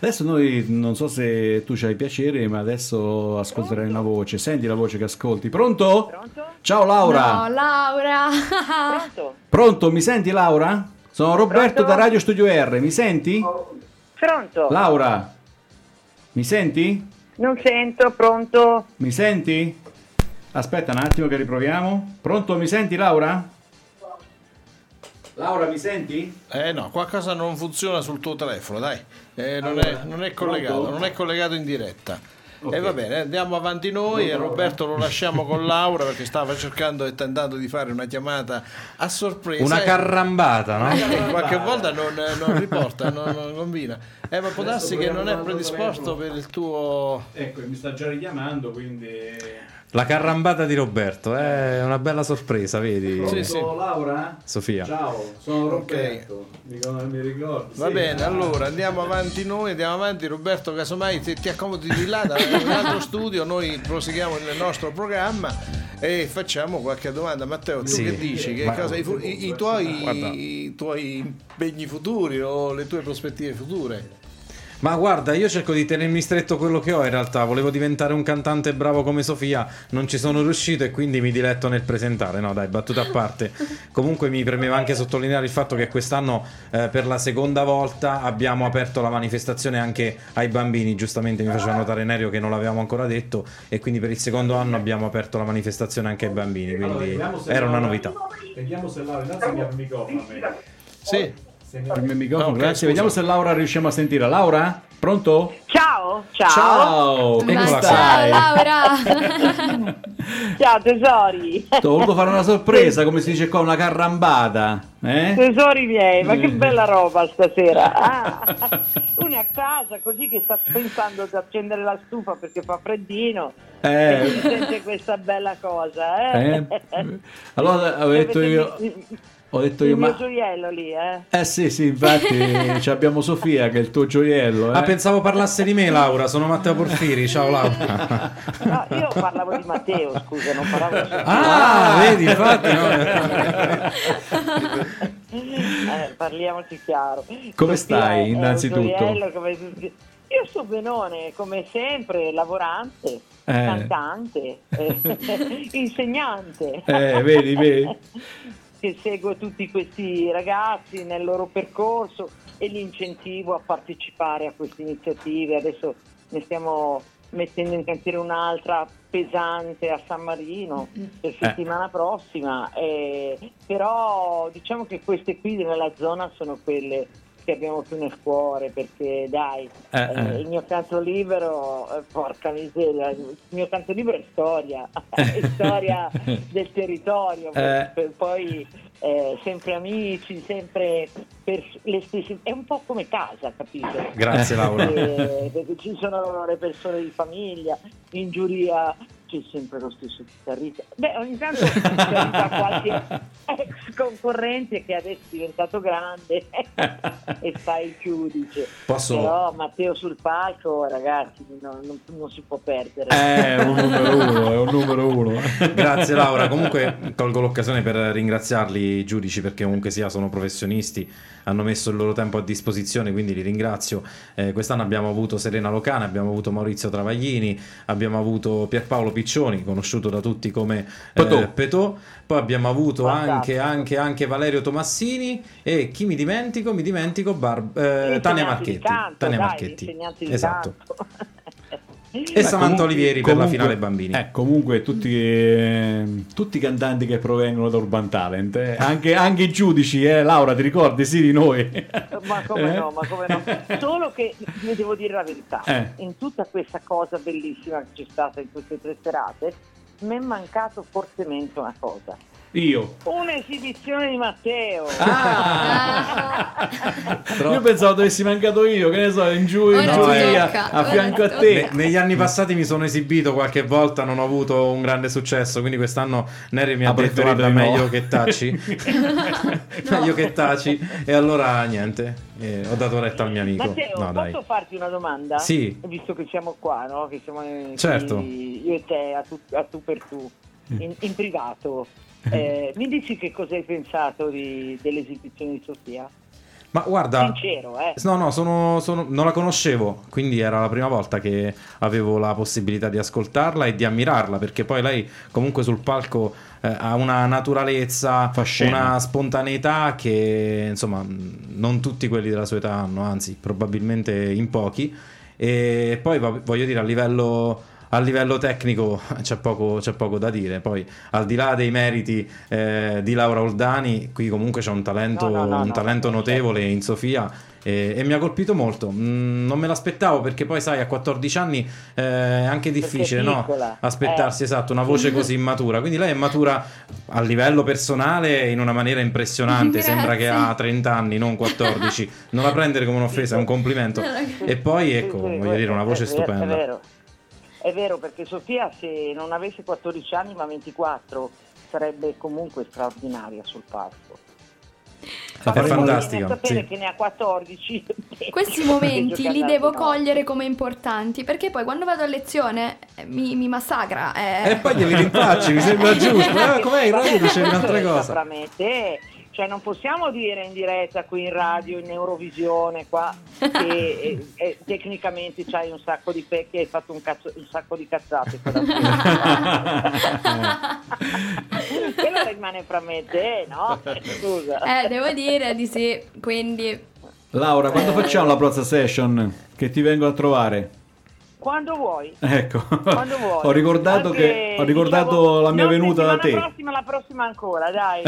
Adesso noi, non so se tu c'hai piacere, ma adesso ascolterai una voce. Senti la voce che ascolti. Pronto? Ciao Laura. No, Laura. Pronto, mi senti Laura? Sono Roberto da Radio Studio R, mi senti? Pronto. Laura, mi senti? Non sento, pronto. Mi senti? Aspetta un attimo che riproviamo. Pronto, mi senti Laura? Laura, mi senti? No, qualcosa non funziona sul tuo telefono, dai. Non è collegato, pronto? Non è collegato in diretta. Okay. Va bene, andiamo avanti noi e Roberto lo lasciamo con Laura, perché stava cercando e tentando di fare una chiamata a sorpresa, una carrambata, no? Qualche volta non riporta, non combina, ma può darsi che non è predisposto per il tuo... Ecco, mi sta già richiamando, quindi... La carrambata di Roberto è una bella sorpresa, vedi? Sì. Laura? Sofia. Ciao, sono Roberto. Okay. Mi ricordo. Va bene, allora andiamo avanti noi, Roberto, casomai ti accomodi di là da un altro studio, noi proseguiamo nel nostro programma e facciamo qualche domanda. Matteo, tu che dici? Che cosa i tuoi impegni futuri o le tue prospettive future? Ma guarda, io cerco di tenermi stretto quello che ho in realtà. Volevo diventare un cantante bravo come Sofia, non ci sono riuscito e quindi mi diletto nel presentare. No dai, battuta a parte. Comunque mi premeva anche sottolineare il fatto che quest'anno per la seconda volta abbiamo aperto la manifestazione anche ai bambini. Giustamente mi faceva notare Nereo che non l'avevamo ancora detto, e quindi per il secondo anno abbiamo aperto la manifestazione anche ai bambini, quindi era una novità. Vediamo se Laura abbiamo il microfono. Sì. Okay, grazie. Vediamo se Laura riusciamo a sentire. Laura, pronto? Ciao. Eccola qua. Ciao Laura. Ciao tesori. Ti ho voluto fare una sorpresa, come si dice qua, una carrambata. Tesori miei, ma che bella roba stasera. Una a casa così che sta pensando di accendere la stufa perché fa freddino. E si sente questa bella cosa. Allora avevo detto io. Ho detto io, il mio gioiello lì, sì, infatti abbiamo Sofia che è il tuo gioiello. Ah, pensavo parlasse di me Laura, sono Matteo Porfiri, ciao Laura. No, io parlavo di Matteo, scusa, non parlavo di Sofia. Vedi, infatti parliamoci chiaro. Come Sofia stai innanzitutto? Gioiello, come... Io sto benone, come sempre, lavorante. Cantante, insegnante. Vedi. Che seguo tutti questi ragazzi nel loro percorso e l'incentivo a partecipare a queste iniziative. Adesso ne stiamo mettendo in cantiere un'altra pesante a San Marino per settimana prossima, però diciamo che queste qui nella zona sono quelle che abbiamo più nel cuore, perché dai, Il mio canto libero, porca miseria, Il mio canto libero è storia, è storia del territorio, poi sempre amici, sempre per le stesse, è un po' come casa, capito? Grazie Laura. Perché ci sono le persone di famiglia, in giuria c'è sempre lo stesso chitarrista. Beh, ogni tanto c'è qualche ex concorrente che adesso è diventato grande e fa il giudice. Però Matteo sul palco, ragazzi, non si può perdere. È un numero uno. Grazie Laura. Comunque colgo l'occasione per ringraziarli i giudici, perché comunque sia sono professionisti, hanno messo il loro tempo a disposizione, quindi li ringrazio. Quest'anno abbiamo avuto Serena Locane, abbiamo avuto Maurizio Travaglini, abbiamo avuto Pierpaolo Piccioni, conosciuto da tutti come Petot. Poi abbiamo avuto anche Valerio Tomassini e chi mi dimentico? Tania Marchetti. Esatto. E Samantha Olivieri per la finale bambini. Comunque tutti i cantanti che provengono da Urban Talent, anche i giudici, Laura, ti ricordi? Sì, di noi. Ma come no. Solo che io devo dire la verità, in tutta questa cosa bellissima che c'è stata in queste tre serate, mi è mancato fortemente una cosa. Io? Un'esibizione di Matteo. Io pensavo avessi mancato io, che ne so, in giù, a fianco a te. Negli anni passati mi sono esibito qualche volta, non ho avuto un grande successo, quindi quest'anno Neri mi ha detto meglio che taci. Meglio che taci. E allora niente, ho dato retta al mio amico Matteo. Posso farti una domanda? Sì. Visto che siamo qua, no? Che siamo certo. Io e te a tu per tu in privato, mi dici che cosa hai pensato dell'esibizione di Sofia? Ma guarda, sincero, No, non la conoscevo, quindi era la prima volta che avevo la possibilità di ascoltarla e di ammirarla, perché poi lei comunque sul palco ha una naturalezza, una spontaneità che insomma non tutti quelli della sua età hanno, anzi probabilmente in pochi. E poi voglio dire, a livello tecnico c'è poco da dire. Poi al di là dei meriti di Laura Oldani, qui comunque c'è un talento, un talento notevole in Sofia, e mi ha colpito molto. Non me l'aspettavo, perché poi sai, a 14 anni è anche difficile aspettarsi una voce così immatura, quindi lei è matura a livello personale in una maniera impressionante. Grazie. Sembra che ha 30 anni, non 14. Non la prendere come un'offesa, è un complimento. E poi voglio dire, una voce stupenda. È vero, perché Sofia, se non avesse 14 anni ma 24, sarebbe comunque straordinaria sul palco. È fantastica. Sapere che ne ha 14. Questi momenti li devo cogliere come importanti, perché poi quando vado a lezione mi massacra. E poi glieli rinfacci, mi sembra giusto. Com'è il radio dice un'altra cosa? Fra me e te Cioè non possiamo dire in diretta qui in radio, in Eurovisione qua, che tecnicamente c'hai un sacco di pecche e hai fatto un sacco di cazzate. Quello rimane fra me e te, no? Scusa. Devo dire di sì, quindi... Laura, quando facciamo la Prozza Session? Che ti vengo a trovare? Quando vuoi. Ecco, quando vuoi. Ho ricordato la mia venuta da te. La prossima ancora, dai.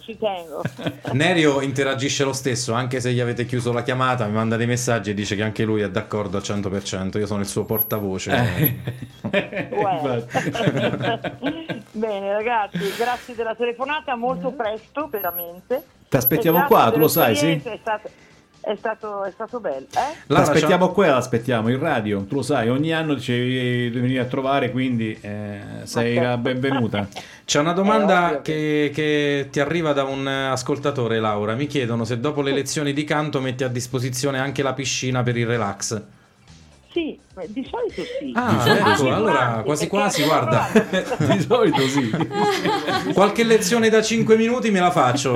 Ci tengo. Nereo interagisce lo stesso, anche se gli avete chiuso la chiamata, mi manda dei messaggi e dice che anche lui è d'accordo al 100%. Io sono il suo portavoce. Bene, ragazzi, grazie della telefonata, molto presto, veramente. Ti aspettiamo qua, tu lo sai, sì? È stato bello, eh? L'aspettiamo in radio, tu lo sai, ogni anno ci devi venire a trovare, quindi sei la benvenuta. C'è una domanda che ti arriva da un ascoltatore, Laura. Mi chiedono se dopo le lezioni di canto metti a disposizione anche la piscina per il relax. Sì, di solito sì. Allora quasi guarda. Di solito sì. Qualche lezione da 5 minuti me la faccio.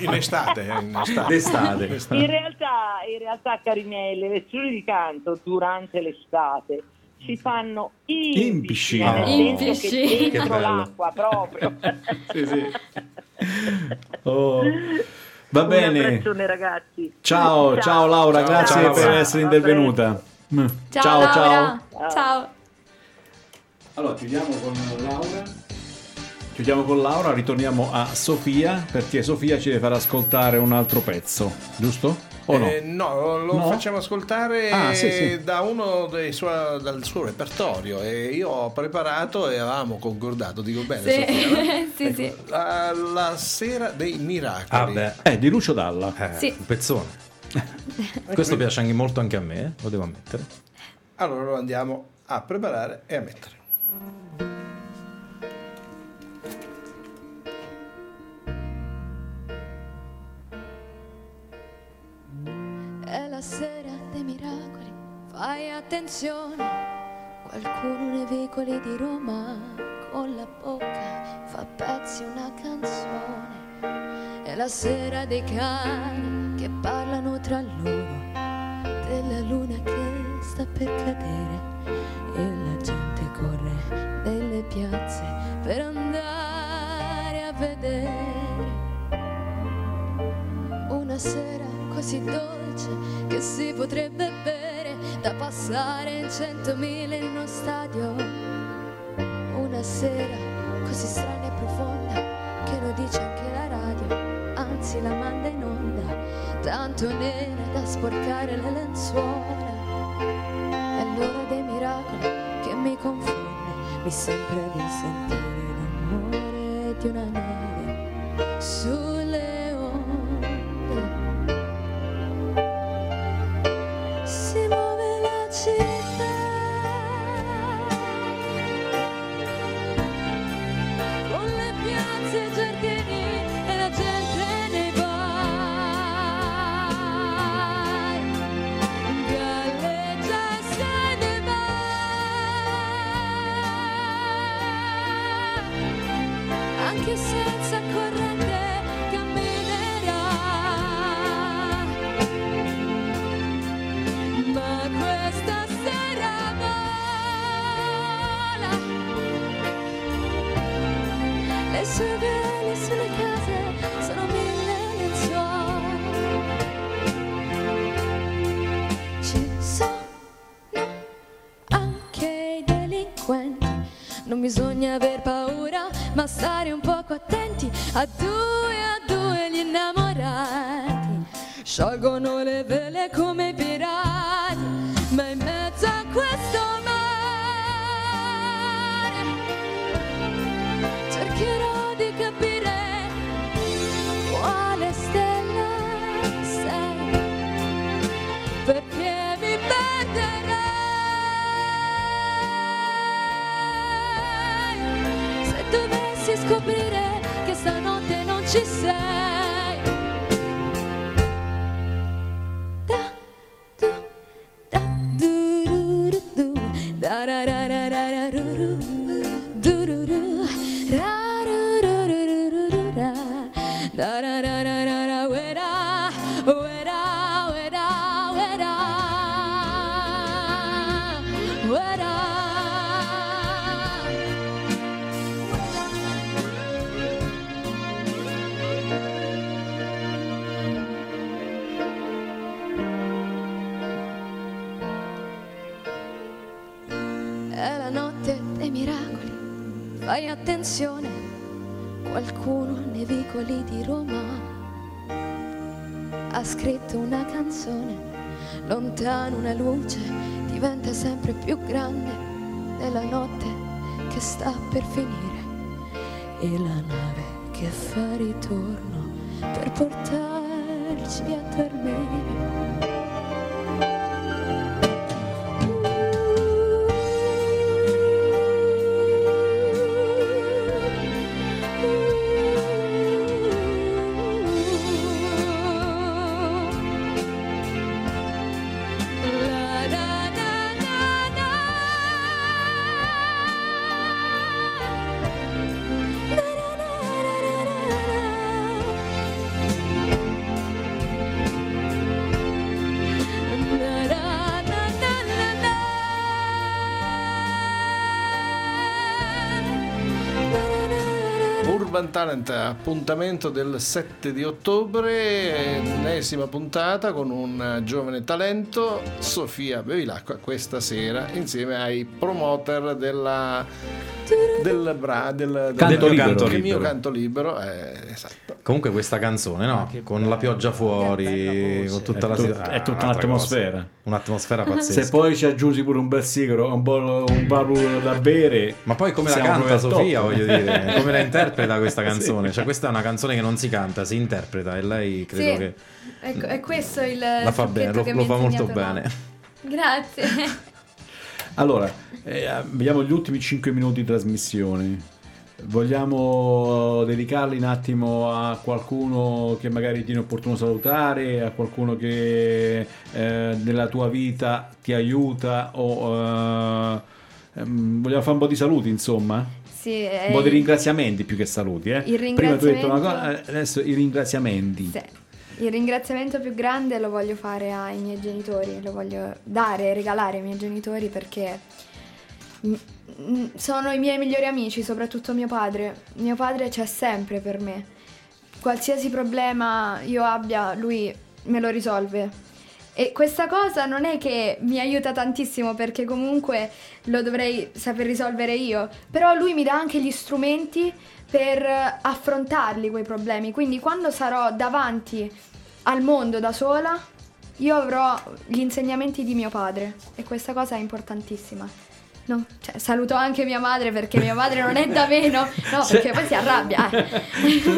In estate. In realtà, cari miei, le lezioni di canto durante l'estate si fanno in piscina. Che dentro l'acqua proprio. Sì. Oh. Va bene. Un abbraccione, ragazzi. Ciao Laura, grazie per essere intervenuta. Ciao. Allora chiudiamo con Laura, ritorniamo a Sofia, perché Sofia ci deve far ascoltare un altro pezzo, giusto? O no? No, facciamo ascoltare sì. Da uno dal suo repertorio, e io ho preparato e avevamo concordato, dico bene, sì. Sofia, sì. La sera dei miracoli di Lucio Dalla, sì. Un pezzone. Questo piace anche molto anche a me, lo devo ammettere. Allora lo andiamo a preparare e a mettere. È la sera dei miracoli, fai attenzione, qualcuno nei vicoli di Roma con la bocca fa pezzi una canzone. È la sera dei cani che parlano tra loro della luna che sta per cadere, e la gente corre nelle piazze per andare a vedere. Una sera così dolce che si potrebbe bere da passare in 100.000 in uno stadio. Una sera così strana e profonda che lo dice anche la radio, anzi la manda in onda, tanto nera da sporcare le lenzuola. È l'ora dei miracoli che mi confonde, mi sembra di sentire l'amore di una neve sulle onde. Si muove la città con le piazze e i giardini, e la gente che senza corrente camminerà, ma questa sera vola. Le sue vele sulle case sono mille lenzuola. Ci sono anche i delinquenti, non bisogna aver paura, ma stare un poco attenti. A due gli innamorati sciolgono le vele come pirati, ma in mezzo a questo mare cercherò di capire quale stella sei, perché mi perderò. Dovessi scoprire che stanotte non ci sei, da du du du da ra ra ra ra ru du ru ra ru ru ru ra da da da da da da uera, uera, uera, uera, uera. È la notte dei miracoli, fai attenzione, qualcuno nei vicoli di Roma ha scritto una canzone, lontano una luce diventa sempre più grande nella notte che sta per finire e la nave che fa ritorno per portarci a dormire. Urban Talent, appuntamento del 7 di ottobre, ennesima puntata con un giovane talento, Sofia Bevilacqua, questa sera insieme ai promoter del mio canto libero. Esatto. Comunque questa canzone, no? Con la pioggia fuori, con tutta è tutta un'atmosfera cosa. Un'atmosfera pazzesca. Se poi ci aggiungi pure un bel sigaro, un barullo da bere. Ma poi come la canta Sofia, voglio dire, come la interpreta questa canzone? Sì. Cioè questa è una canzone che non si canta, si interpreta, e lei credo sì. che ecco, è questo il la fa bene, lo fa molto bene. Grazie. Allora, abbiamo gli ultimi 5 minuti di trasmissione. Vogliamo dedicarli un attimo a qualcuno che magari ti è opportuno salutare, a qualcuno che nella tua vita ti aiuta, o vogliamo fare un po' di saluti, insomma? Sì, un po' di ringraziamenti più che saluti, eh? Prima tu hai detto una cosa, adesso i ringraziamenti. Sì. Il ringraziamento più grande lo voglio fare ai miei genitori, lo voglio regalare ai miei genitori, perché sono i miei migliori amici, soprattutto mio padre. Mio padre c'è sempre per me. Qualsiasi problema io abbia, lui me lo risolve. E questa cosa non è che mi aiuta tantissimo, perché comunque lo dovrei saper risolvere io, però lui mi dà anche gli strumenti per affrontarli quei problemi, quindi quando sarò davanti al mondo da sola io avrò gli insegnamenti di mio padre, e questa cosa è importantissima. No, cioè, saluto anche mia madre, perché mia madre non è da meno, no, perché poi si arrabbia.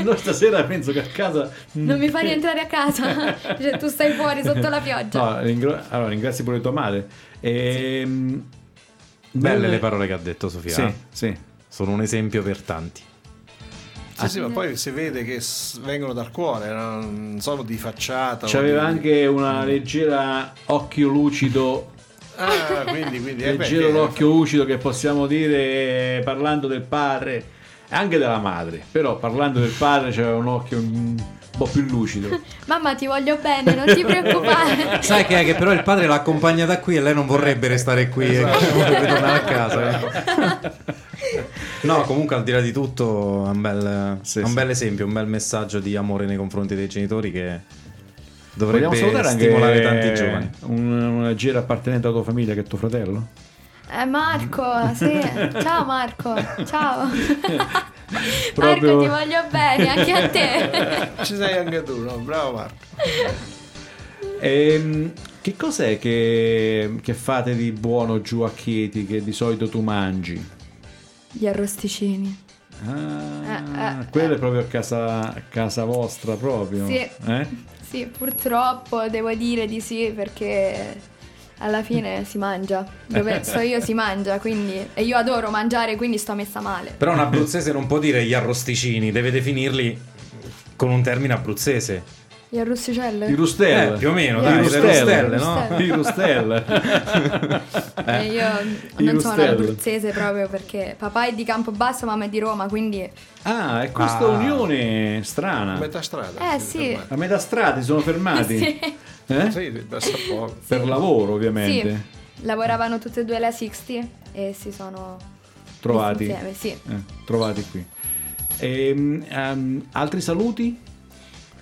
No, stasera penso che a casa non mi fa rientrare a casa, cioè, tu stai fuori sotto la pioggia. No, allora ringrazi pure tua madre. Belle le parole che ha detto Sofia. Sì, sì. Sono un esempio per tanti. Sì, ma poi si vede che vengono dal cuore, non sono di facciata. C'aveva anche una leggera occhio lucido. Ah, quindi leggero l'occhio lucido, che possiamo dire, parlando del padre, anche della madre, però parlando del padre c'era un occhio un po' più lucido. Mamma, ti voglio bene, non ti preoccupare. Sai che però il padre l'ha accompagnata qui e lei non vorrebbe restare qui, esatto. E vorrebbe tornare a casa. No, comunque al di là di tutto è un bel esempio, un bel messaggio di amore nei confronti dei genitori che dovrebbe stimolare tanti giovani. Una gira appartenente alla tua famiglia, che è tuo fratello? Marco, sì. Ciao Marco, ciao. Proprio... Marco, ti voglio bene, anche a te. Ci sei anche tu, no? Bravo Marco. Che cos'è che fate di buono giù a Chieti, che di solito tu mangi? Gli arrosticini. Quello è proprio a casa vostra proprio? Sì. Sì, purtroppo devo dire di sì, perché alla fine si mangia. Dove sto io si mangia, quindi, e io adoro mangiare, quindi sto messa male. Però un abruzzese non può dire gli arrosticini, deve definirli con un termine abruzzese. Gli arrusticelle? Tirustelle. Più o meno, dai, Tirustelle, no? Tirustelle. Io non sono abruzzese proprio perché papà è di Campobasso, mamma è di Roma, quindi... Ah, è questa unione strana. A metà strada. Sì. A metà strada si sono fermati. Sì. Sì, per lavoro, ovviamente. Sì. Lavoravano tutte e due alla Sixty e si sono... Trovati. Insieme, sì. Trovati qui. E, altri saluti?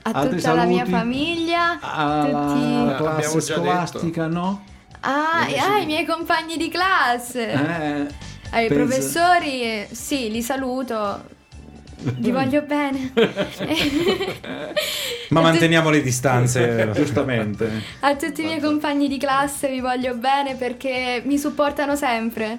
A altri tutta saluti? La mia famiglia, a tutti. Classe scolastica, no? Ai miei compagni di classe, ai professori, sì, li saluto, vi voglio bene. Ma manteniamo le distanze, giustamente. A tutti i miei compagni di classe vi voglio bene perché mi supportano sempre.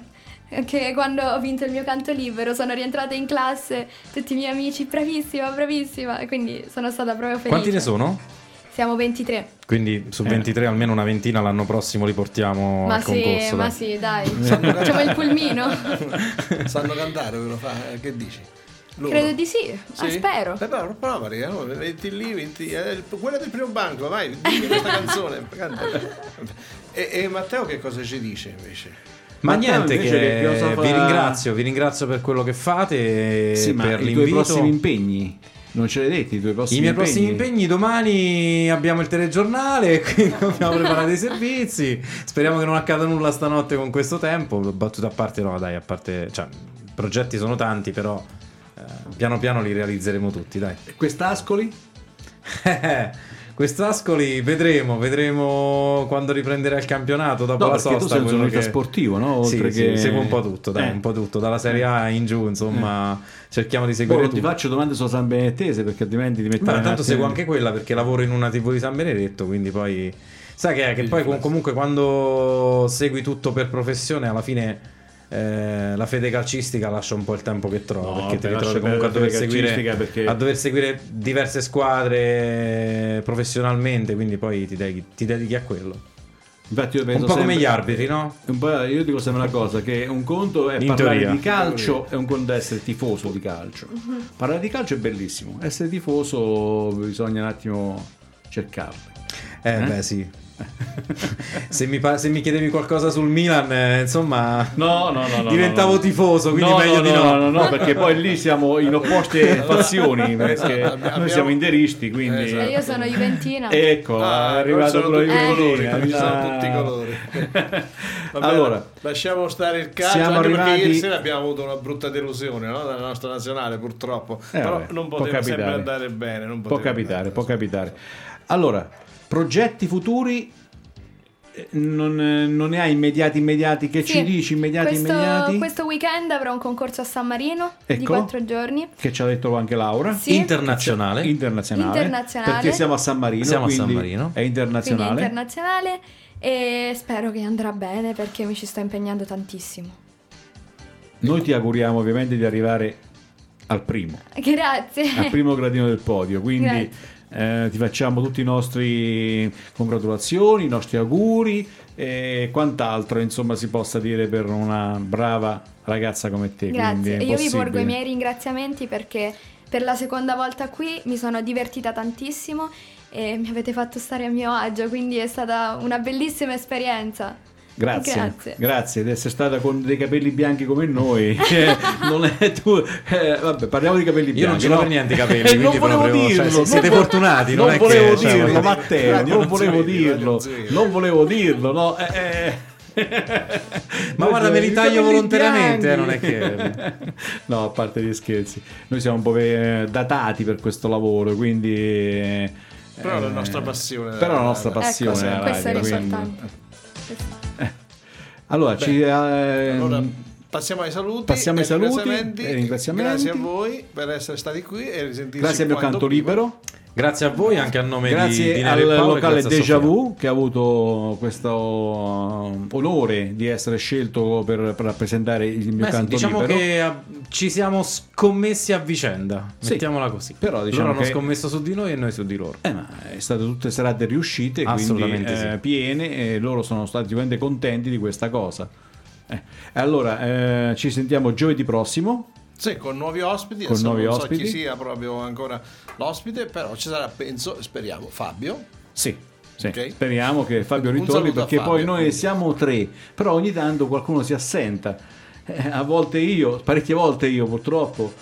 Che quando ho vinto il mio canto libero sono rientrata in classe, tutti i miei amici, bravissima, bravissima, quindi sono stata proprio felice. Quanti ne sono? Siamo 23. Quindi su 23 almeno una ventina l'anno prossimo li portiamo al concorso. Ma sì, dai, facciamo il pulmino. Sanno cantare, ve lo fa, che dici? Loro. Credo di sì, sì? Spero. Però prova, no? Metti lì, quella del primo banco, vai, dimmi questa canzone. E Matteo che cosa ci dice invece? Ma niente, che vi ringrazio per quello che fate, sì, per l'invito. I tuoi prossimi impegni non ce li hai detti? I miei prossimi impegni domani abbiamo il telegiornale, quindi abbiamo preparato i servizi. Speriamo che non accada nulla stanotte con questo tempo. Battuta a parte, no, dai, a parte, cioè, i progetti sono tanti, però piano piano li realizzeremo tutti, dai. E quest'Ascoli? Quest'Ascoli vedremo quando riprenderà il campionato dopo la sosta. Tu sei un giornalista sportivo, no? Oltre che seguo un po' tutto, dai, un po' tutto, dalla Serie A in giù, insomma, cerchiamo di seguire tutto. Ti faccio domande sulla San Benedettese perché altrimenti ti metto... Tanto seguo anche quella perché lavoro in una TV di San Benedetto, quindi poi... Sai che è che poi comunque quando segui tutto per professione alla fine... la fede calcistica lascia un po' il tempo che trova, perché ti ritrovi comunque a dover seguire diverse squadre professionalmente, quindi poi ti dedichi a quello. Infatti io penso un po' sempre, come gli arbitri, no? Un po', io dico sempre una cosa, che un conto è parlare di calcio e un conto è essere tifoso di calcio. Parlare di calcio è bellissimo, essere tifoso bisogna un attimo cercarlo. Beh sì. Se mi chiedevi qualcosa sul Milan, insomma, no, diventavo tifoso, quindi meglio di no. No, perché poi lì siamo in opposte fazioni, perché noi siamo interisti, quindi esatto. Io sono juventina. Ecco, è arrivato quello juventina. Sono tutti i colori. Vabbè, allora, lasciamo stare il calcio, siamo anche arrivati... perché ieri sera abbiamo avuto una brutta delusione, no? Dalla nostra nazionale, purtroppo. Però non poteva sempre andare bene, può capitare. Allora, progetti futuri, non ne hai immediati? Che sì, ci dici immediati? Questo weekend avrò un concorso a San Marino, ecco, di 4 giorni. Che ci ha detto anche Laura. Sì. Internazionale. Perché siamo a San Marino. È internazionale. Quindi è internazionale e spero che andrà bene perché mi ci sto impegnando tantissimo. Noi ti auguriamo ovviamente di arrivare al primo. Grazie. Al primo gradino del podio, quindi... Grazie. Ti facciamo tutti i nostri congratulazioni, i nostri auguri e quant'altro insomma si possa dire per una brava ragazza come te. Grazie, io vi porgo i miei ringraziamenti perché per la seconda volta qui mi sono divertita tantissimo e mi avete fatto stare a mio agio, quindi è stata una bellissima esperienza. Grazie di essere stata con dei capelli bianchi come noi. Non è tu. Vabbè, parliamo di capelli bianchi. Io non ce l'ho per niente i capelli. Non volevo dirlo. Cioè, siete fortunati. Non volevo dirlo, Matteo. Non volevo dirlo. No. Ma guarda, me li taglio volontariamente. Non è che no, a parte gli scherzi. Noi siamo un po' datati per questo lavoro, quindi. Però la nostra passione. Ecco, questo è risaltante. Allora, allora passiamo ai saluti. Ringraziamenti. Grazie a voi per essere stati qui e risentirci. Grazie al mio canto libero. Grazie a voi anche a nome di Nereo al locale Déjà Vu che ha avuto questo onore di essere scelto per rappresentare il mio canto libero. Diciamo che ci siamo scommessi a vicenda, mettiamola così. Però diciamo loro hanno scommesso su di noi e noi su di loro. Ma è state tutte serate riuscite, assolutamente, quindi piene, e loro sono stati veramente contenti di questa cosa. Allora ci sentiamo giovedì prossimo. Sì, con nuovi ospiti, con nuovi non so ospiti. Chi sia proprio ancora l'ospite, però ci sarà, penso, speriamo, Fabio. Sì. Sì, okay. Speriamo che Fabio ritorni, perché Fabio, poi noi siamo tre, però ogni tanto qualcuno si assenta, a volte io, parecchie volte io purtroppo,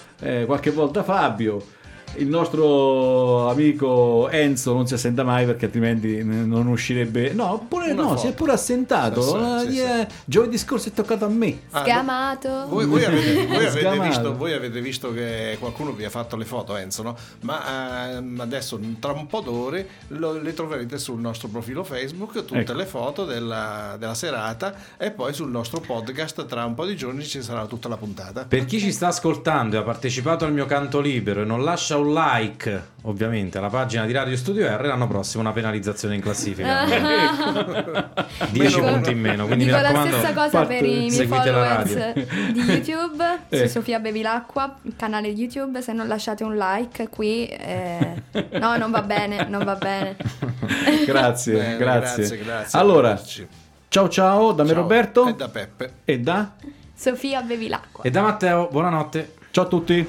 qualche volta Fabio, il nostro amico Enzo non si assenta mai perché altrimenti non uscirebbe. No, pure no, foto. Si è pure assentato. Sì. Giovedì scorso è toccato a me. Scamato. Voi avete visto che qualcuno vi ha fatto le foto, Enzo, no? Ma adesso tra un po' d'ore le troverete sul nostro profilo Facebook, tutte ecco. Le foto della serata, e poi sul nostro podcast tra un po' di giorni ci sarà tutta la puntata. Per chi ci sta ascoltando e ha partecipato al mio canto libero e non lascia un like, ovviamente, alla pagina di Radio Studio R, l'anno prossimo una penalizzazione in classifica. 10 punti in meno, quindi dico mi raccomando, la stessa cosa per i miei followers di YouTube, su Sofia Bevilacqua, canale YouTube, se non lasciate un like qui, no, non va bene. Grazie. Bene, grazie. Allora, ciao da me, ciao. Roberto, e da Peppe, e da Sofia Bevilacqua, e da Matteo, buonanotte, ciao a tutti.